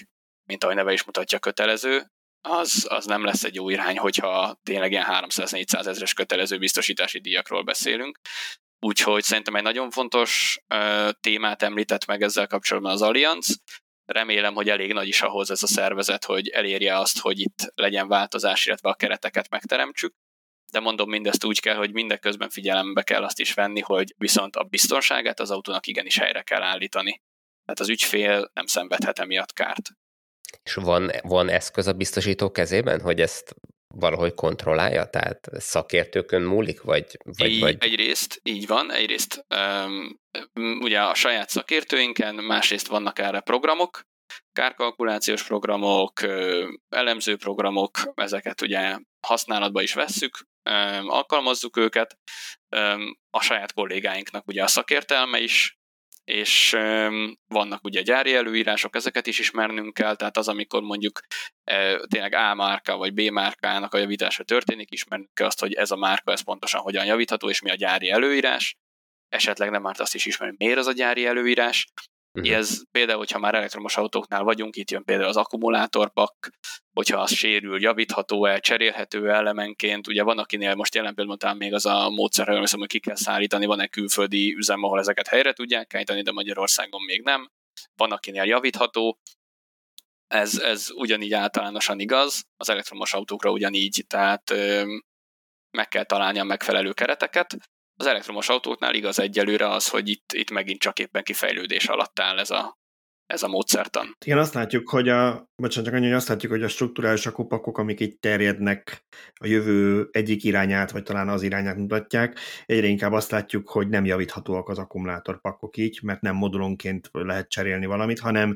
mint ahogy neve is mutatja, kötelező, az, az nem lesz egy jó irány, hogyha tényleg ilyen háromszáz-négyszáz ezres kötelező biztosítási díjakról beszélünk. Úgyhogy szerintem egy nagyon fontos ö, témát említett meg ezzel kapcsolatban az Allianz. Remélem, hogy elég nagy is ahhoz ez a szervezet, hogy elérje azt, hogy itt legyen változás, illetve a kereteket megteremtsük. De mondom, mindezt úgy kell, hogy mindeközben figyelembe kell azt is venni, hogy viszont a biztonságát az autónak igenis helyre kell állítani. Tehát az ügyfél nem szenvedhet emiatt kárt. És van, van eszköz a biztosító kezében, hogy ezt valahogy kontrollálja? Tehát szakértőkön múlik? Vagy, vagy, így, vagy... Egyrészt így van, egyrészt um, ugye a saját szakértőinken, másrészt vannak erre programok, kárkalkulációs programok, elemző programok, ezeket ugye használatba is vesszük, alkalmazzuk őket, a saját kollégáinknak ugye a szakértelme is, és vannak ugye gyári előírások, ezeket is ismernünk kell, tehát az, amikor mondjuk tényleg A márka vagy B márkának a javítása történik, ismernünk kell azt, hogy ez a márka, ez pontosan hogyan javítható, és mi a gyári előírás, esetleg nem már azt is ismerünk, miért az a gyári előírás. Uh-huh. Ez például, hogyha már elektromos autóknál vagyunk, itt jön például az akkumulátorpak, hogyha az sérül, javítható-e, cserélhető elemenként, ugye van, akinél most jelen például még az a módszer, hogy hiszem, hogy ki kell szállítani, van egy külföldi üzem, ahol ezeket helyre tudják állítani, de Magyarországon még nem, van, akinél javítható, ez, ez ugyanígy általánosan igaz, az elektromos autókra ugyanígy, tehát ö, meg kell találni a megfelelő kereteket. Az elektromos autóknál igaz egyelőre az, hogy itt, itt megint csak éppen kifejlődés alatt áll ez a, ez a módszertan. Igen, azt látjuk, hogy a, bocsánat, csak annyi, hogy azt látjuk, hogy a strukturális akupakok, amik itt terjednek, a jövő egyik irányát, vagy talán az irányát mutatják, egyre inkább azt látjuk, hogy nem javíthatóak az akkumulátorpakok így, mert nem modulonként lehet cserélni valamit, hanem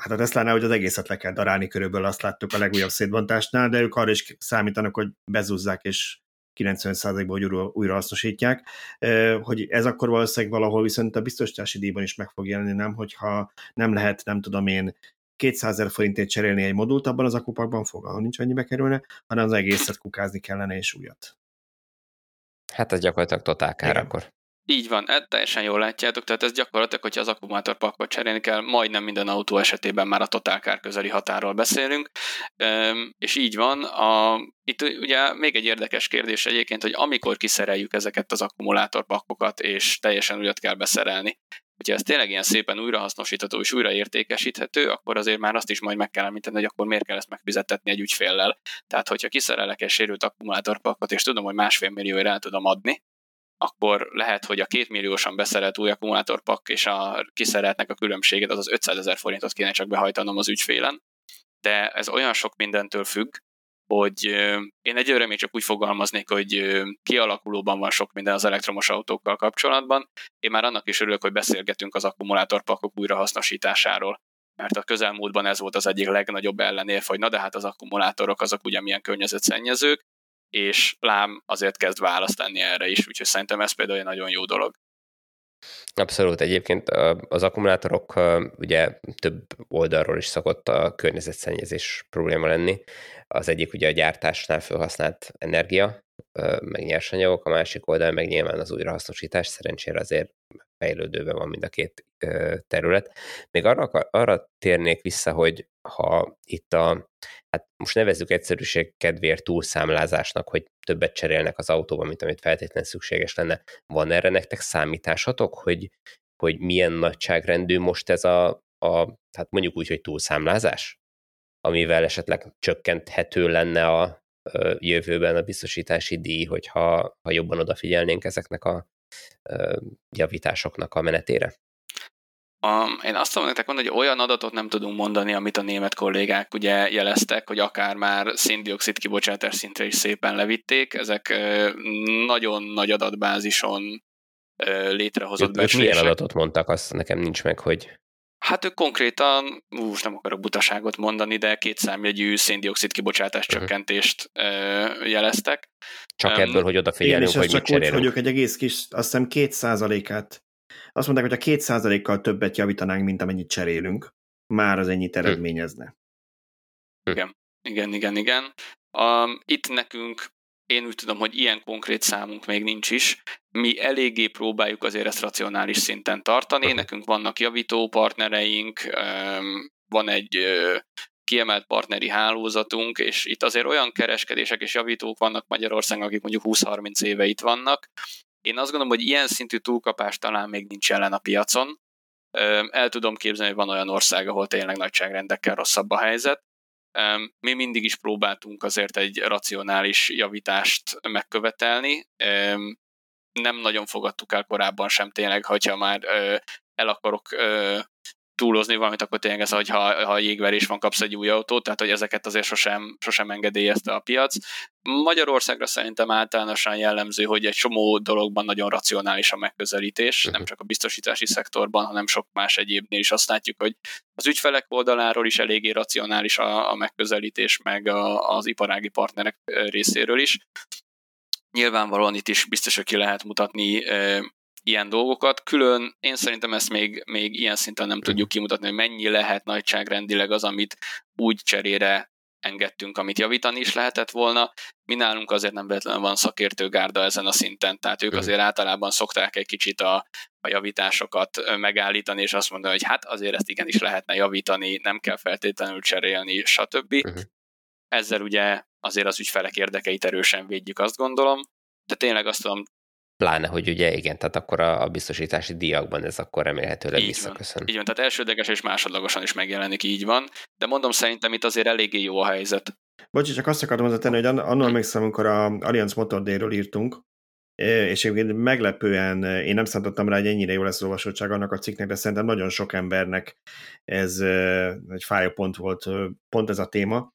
hát a Teslánál, hogy az egészet le kell darálni, körülbelül azt láttuk a legújabb szétbontásnál, de ők arra is számítanak, hogy bezúzzák és kilencven százalékban újra, újra hasznosítják, hogy ez akkor valószínűleg valahol viszont a biztosítási díjban is meg fog jelenni, nem, hogyha nem lehet, nem tudom én, kétszázezer forintért cserélni egy modult, abban az akupakban fog, ahol nincs annyibe kerülne, hanem az egészet kukázni kellene és újat. Hát ez gyakorlatilag totálkár akkor. Így van, hát teljesen jól látjátok, tehát ez gyakorlatilag, hogyha az akkumulátorpakot cserélni kell, majdnem minden autó esetében már a totálkár közeli határról beszélünk, és így van, a, itt ugye még egy érdekes kérdés egyébként, hogy amikor kiszereljük ezeket az akkumulátorpakokat, és teljesen újat kell beszerelni, hogyha ez tényleg ilyen szépen újrahasznosítható és újraértékesíthető, akkor azért már azt is majd meg kell említeni, hogy akkor miért kell ezt megfizettetni egy ügyféllel. Tehát, hogyha kiszerelek egy sérült akkumulátorpakot, és tudom, hogy másfél millióért el tudom adni, akkor lehet, hogy a kétmilliósan beszerelt új akkumulátorpak és a kiszereltnek a különbséget, azaz ötszázezer forintot kéne csak behajtanom az ügyfélen, de ez olyan sok mindentől függ, hogy én egyelőre még csak úgy fogalmaznék, hogy kialakulóban van sok minden az elektromos autókkal kapcsolatban, én már annak is örülök, hogy beszélgetünk az akkumulátorpakok újrahasznosításáról, mert a közelmúltban ez volt az egyik legnagyobb ellenérv, hogy na de hát az akkumulátorok azok ugye milyen környezetszennyezők, és lám azért kezd választ lenni erre is, úgyhogy szerintem ez például egy nagyon jó dolog. Abszolút, egyébként az akkumulátorok ugye több oldalról is szokott a környezetszennyezés probléma lenni. Az egyik ugye a gyártásnál felhasznált energia, meg nyersanyagok, a másik oldal meg nyilván az újrahasznosítás, szerencsére azért fejlődőben van mind a két terület. Még arra, arra térnék vissza, hogy ha itt a, hát most nevezzük egyszerűség kedvéért túlszámlázásnak, hogy többet cserélnek az autóban, mint amit feltétlenül szükséges lenne. Van erre nektek számításatok, hogy, hogy milyen nagyságrendű most ez a, a, hát mondjuk úgy, hogy túlszámlázás, amivel esetleg csökkenthető lenne a jövőben a biztosítási díj, hogyha ha jobban odafigyelnénk ezeknek a javításoknak a menetére? Um, én azt tudom nektek mondani, hogy olyan adatot nem tudunk mondani, amit a német kollégák ugye jeleztek, hogy akár már szén-dioxid kibocsátás szintre is szépen levitték. Ezek nagyon nagy adatbázison létrehozott becslések. Milyen adatot mondtak, azt nekem nincs meg, hogy... Hát ők konkrétan, ús, nem akarok butaságot mondani, de kétszámjegyű szén-dioxid kibocsátás csökkentést uh-huh. jeleztek. Csak um, ebből, hogy odafigyeljünk, hogy mit cserélünk. Én is csak úgy, hogy egy egész kis, azt hiszem két százalékát. Azt mondták, hogy a két százalékkal többet javítanánk, mint amennyit cserélünk, már az ennyit eredményezne. Igen, igen, igen, igen. Um, itt nekünk, én úgy tudom, hogy ilyen konkrét számunk még nincs is. Mi eléggé próbáljuk azért ezt racionális szinten tartani. Nekünk vannak javító partnereink, van egy kiemelt partneri hálózatunk, és itt azért olyan kereskedések és javítók vannak Magyarországon, akik mondjuk húsz-harminc éve itt vannak. Én azt gondolom, hogy ilyen szintű túlkapás talán még nincs jelen a piacon. El tudom képzelni, hogy van olyan ország, ahol tényleg nagyságrendekkel rosszabb a helyzet. Mi mindig is próbáltunk azért egy racionális javítást megkövetelni. Nem nagyon fogadtuk el korábban sem tényleg, hogyha már el akarok túlozni valamit, akkor tényleg ez, hogy ha, ha jégverés van, kapsz egy új autót, tehát hogy ezeket azért sosem, sosem engedélyezte a piac. Magyarországra szerintem általánosan jellemző, hogy egy csomó dologban nagyon racionális a megközelítés, nem csak a biztosítási szektorban, hanem sok más egyébnél is azt látjuk, hogy az ügyfelek oldaláról is eléggé racionális a, a megközelítés, meg a, az iparági partnerek részéről is. Nyilvánvalóan itt is biztos, hogy ki lehet mutatni ilyen dolgokat. Külön én szerintem ezt még, még ilyen szinten nem tudjuk kimutatni, hogy mennyi lehet nagyságrendileg az, amit úgy cserére engedtünk, amit javítani is lehetett volna. Mi nálunk azért nem véletlenül van szakértőgárda ezen a szinten, tehát ők azért általában szokták egy kicsit a, a javításokat megállítani, és azt mondani, hogy hát azért ezt igenis lehetne javítani, nem kell feltétlenül cserélni, stb. Ezzel ugye azért az ügyfelek érdekeit erősen védjük, azt gondolom. De tényleg azt tudom, pláne, hogy ugye igen, tehát akkor a biztosítási díjakban ez akkor remélhetőleg így visszaköszön. Van. Így van, tehát elsődleges és másodlagosan is megjelenik, így van, de mondom, szerintem itt azért eléggé jó a helyzet. Bocsi, csak azt akartam tenni, hogy annól emlékszem, amikor a Allianz Motor Day-ről írtunk, és egyébként meglepően, én nem számítottam rá, hogy ennyire jó lesz olvasottság annak a cikknek, de szerintem nagyon sok embernek ez egy fájó pont volt, pont ez a téma.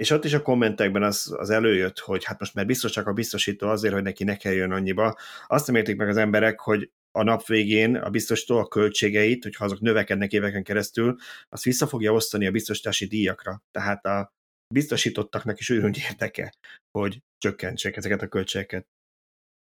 És ott is a kommentekben az, az előjött, hogy hát most már biztos csak a biztosító azért, hogy neki ne kerüljön annyiba. Azt nem értik meg az emberek, hogy a nap végén a biztosító a költségeit, hogyha azok növekednek éveken keresztül, azt vissza fogja osztani a biztosítási díjakra. Tehát a biztosítottaknak is őrült érdeke, hogy csökkentsék ezeket a költségeket.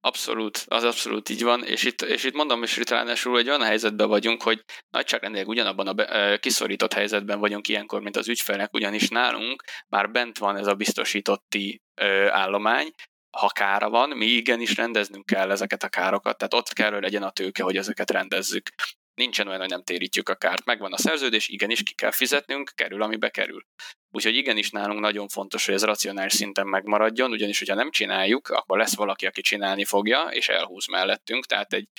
Abszolút, az abszolút így van, és itt, és itt mondom, és itt ráadásul egy olyan helyzetben vagyunk, hogy nagyságrendileg ugyanabban a be, kiszorított helyzetben vagyunk ilyenkor, mint az ügyfelek, ugyanis nálunk már bent van ez a biztosítotti ö, állomány, ha kára van, mi igenis rendeznünk kell ezeket a károkat, tehát ott kell, hogy legyen a tőke, hogy ezeket rendezzük. Nincsen olyan, hogy nem térítjük a kárt. Megvan a szerződés, igenis ki kell fizetnünk, kerül, amibe kerül. Úgyhogy igenis nálunk nagyon fontos, hogy ez racionális szinten megmaradjon, ugyanis, hogyha nem csináljuk, akkor lesz valaki, aki csinálni fogja, és elhúz mellettünk. Tehát egy,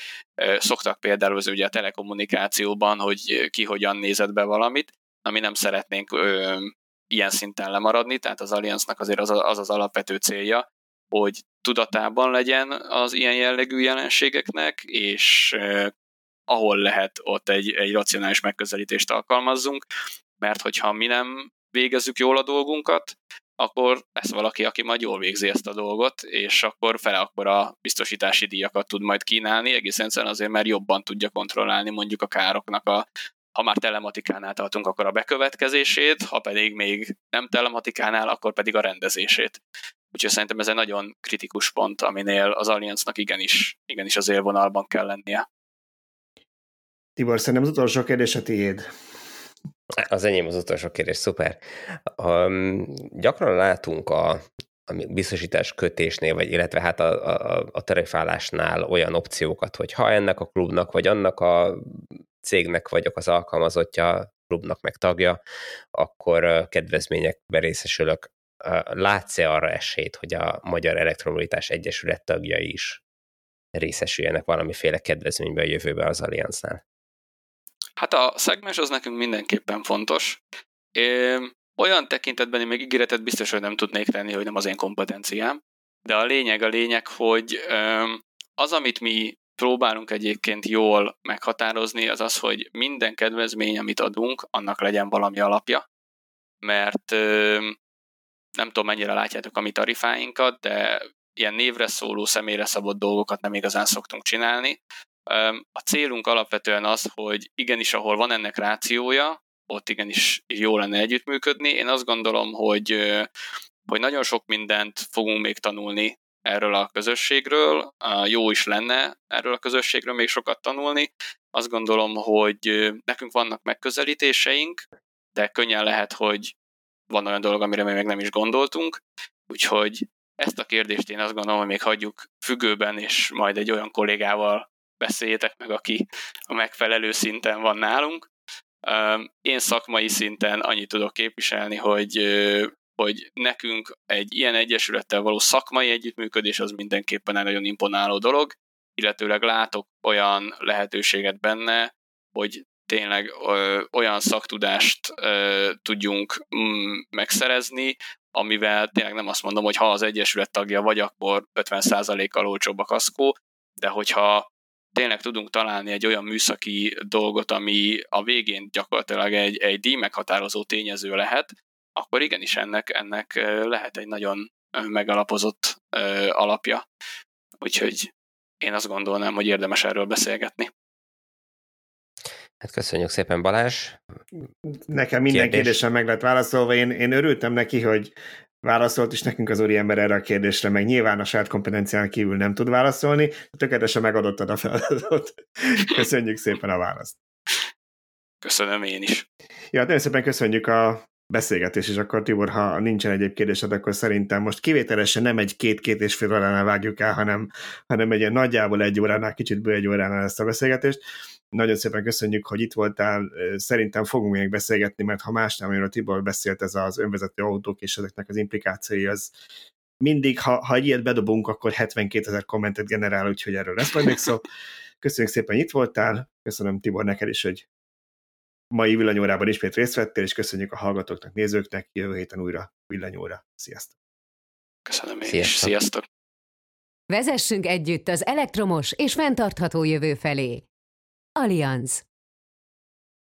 szoktak például az ugye a telekommunikációban, hogy ki hogyan nézett be valamit, ami nem szeretnénk ö, ilyen szinten lemaradni, tehát az Allianznak azért az, az az alapvető célja, hogy tudatában legyen az ilyen jellegű jelenségeknek, és ö, ahol lehet, ott egy, egy racionális megközelítést alkalmazzunk, mert hogyha mi nem végezzük jól a dolgunkat, akkor lesz valaki, aki majd jól végzi ezt a dolgot, és akkor fele akkor a biztosítási díjakat tud majd kínálni, egészen egyszerűen azért, mert jobban tudja kontrollálni mondjuk a károknak a, ha már telematikánál tartunk, akkor a bekövetkezését, ha pedig még nem telematikánál, akkor pedig a rendezését. Úgyhogy szerintem ez egy nagyon kritikus pont, aminél az Allianznak igenis, igenis az élvonalban kell lennie. Tibor, szerintem az utolsó kérdés a tiéd. Az enyém az utolsó kérdés, szuper. Um, gyakran látunk a, a biztosítás kötésnél, vagy illetve hát a, a, a tarifálásnál olyan opciókat, hogy ha ennek a klubnak, vagy annak a cégnek vagyok az alkalmazottja, klubnak meg tagja, akkor kedvezményekbe részesülök. Látsz-e arra esélyt, hogy a Magyar Elektromulitás Egyesület tagjai is részesüljenek valamiféle kedvezménybe a jövőben az Allianznál? Hát a szegmens az nekünk mindenképpen fontos. Olyan tekintetben én még ígéretet biztos, hogy nem tudnék tenni, hogy nem az én kompetenciám, de a lényeg a lényeg, hogy az, amit mi próbálunk egyébként jól meghatározni, az az, hogy minden kedvezmény, amit adunk, annak legyen valami alapja, mert nem tudom, mennyire látjátok a mi tarifáinkat, de ilyen névre szóló, személyre szabott dolgokat nem igazán szoktunk csinálni. A célunk alapvetően az, hogy igenis, ahol van ennek rációja, ott igenis jó lenne együttműködni. Én azt gondolom, hogy, hogy nagyon sok mindent fogunk még tanulni erről a közösségről. Jó is lenne erről a közösségről még sokat tanulni. Azt gondolom, hogy nekünk vannak megközelítéseink, de könnyen lehet, hogy van olyan dolog, amire még nem is gondoltunk. Úgyhogy ezt a kérdést én azt gondolom, hogy még hagyjuk függőben, és majd egy olyan kollégával beszéljétek meg, aki a megfelelő szinten van nálunk. Én szakmai szinten annyit tudok képviselni, hogy, hogy nekünk egy ilyen egyesülettel való szakmai együttműködés az mindenképpen egy nagyon imponáló dolog, illetőleg látok olyan lehetőséget benne, hogy tényleg olyan szaktudást tudjunk megszerezni, amivel tényleg nem azt mondom, hogy ha az egyesület tagja vagy, akkor ötven százalékkal olcsóbb a kaszkó, de hogyha tényleg tudunk találni egy olyan műszaki dolgot, ami a végén gyakorlatilag egy, egy díj meghatározó tényező lehet, akkor igenis ennek, ennek lehet egy nagyon megalapozott ö, alapja. Úgyhogy én azt gondolnám, hogy érdemes erről beszélgetni. Hát köszönjük szépen, Balázs. Nekem minden Kérdés. kérdésem meg lett válaszolva. Én, én örültem neki, hogy válaszolt is nekünk az úriember erre a kérdésre, meg nyilván a saját kompetencián kívül nem tud válaszolni. Tökéletesen megadottad a feladatot. Köszönjük szépen a választ. Köszönöm én is. Ja, nagyon szépen köszönjük a beszélgetés, és akkor Tibor, ha nincsen egyéb kérdésed, akkor szerintem most kivételesen nem egy két-két és fél óránál vágjuk el, hanem, hanem egy ilyen nagyjából egy óránál, kicsit bő egy óránál ezt a beszélgetést. Nagyon szépen köszönjük, hogy itt voltál, szerintem fogunk még beszélgetni, mert ha más nem, amiről Tibor beszélt, ez az önvezető autók és ezeknek az implikációi, az mindig, ha, ha egy ilyet bedobunk, akkor hetvenkétezer kommentet generál, úgyhogy erről lesz majd még szó. Köszönjük szépen, hogy itt voltál, köszönöm Tibor neked is, hogy mai villanyórában ismét részt vettél, és köszönjük a hallgatóknak, nézőknek, jövő héten újra villanyóra. Sziasztok! Köszönöm én is, sziasztok! Vezessünk együtt az elektromos és fenntartható jövő felé! Allianz.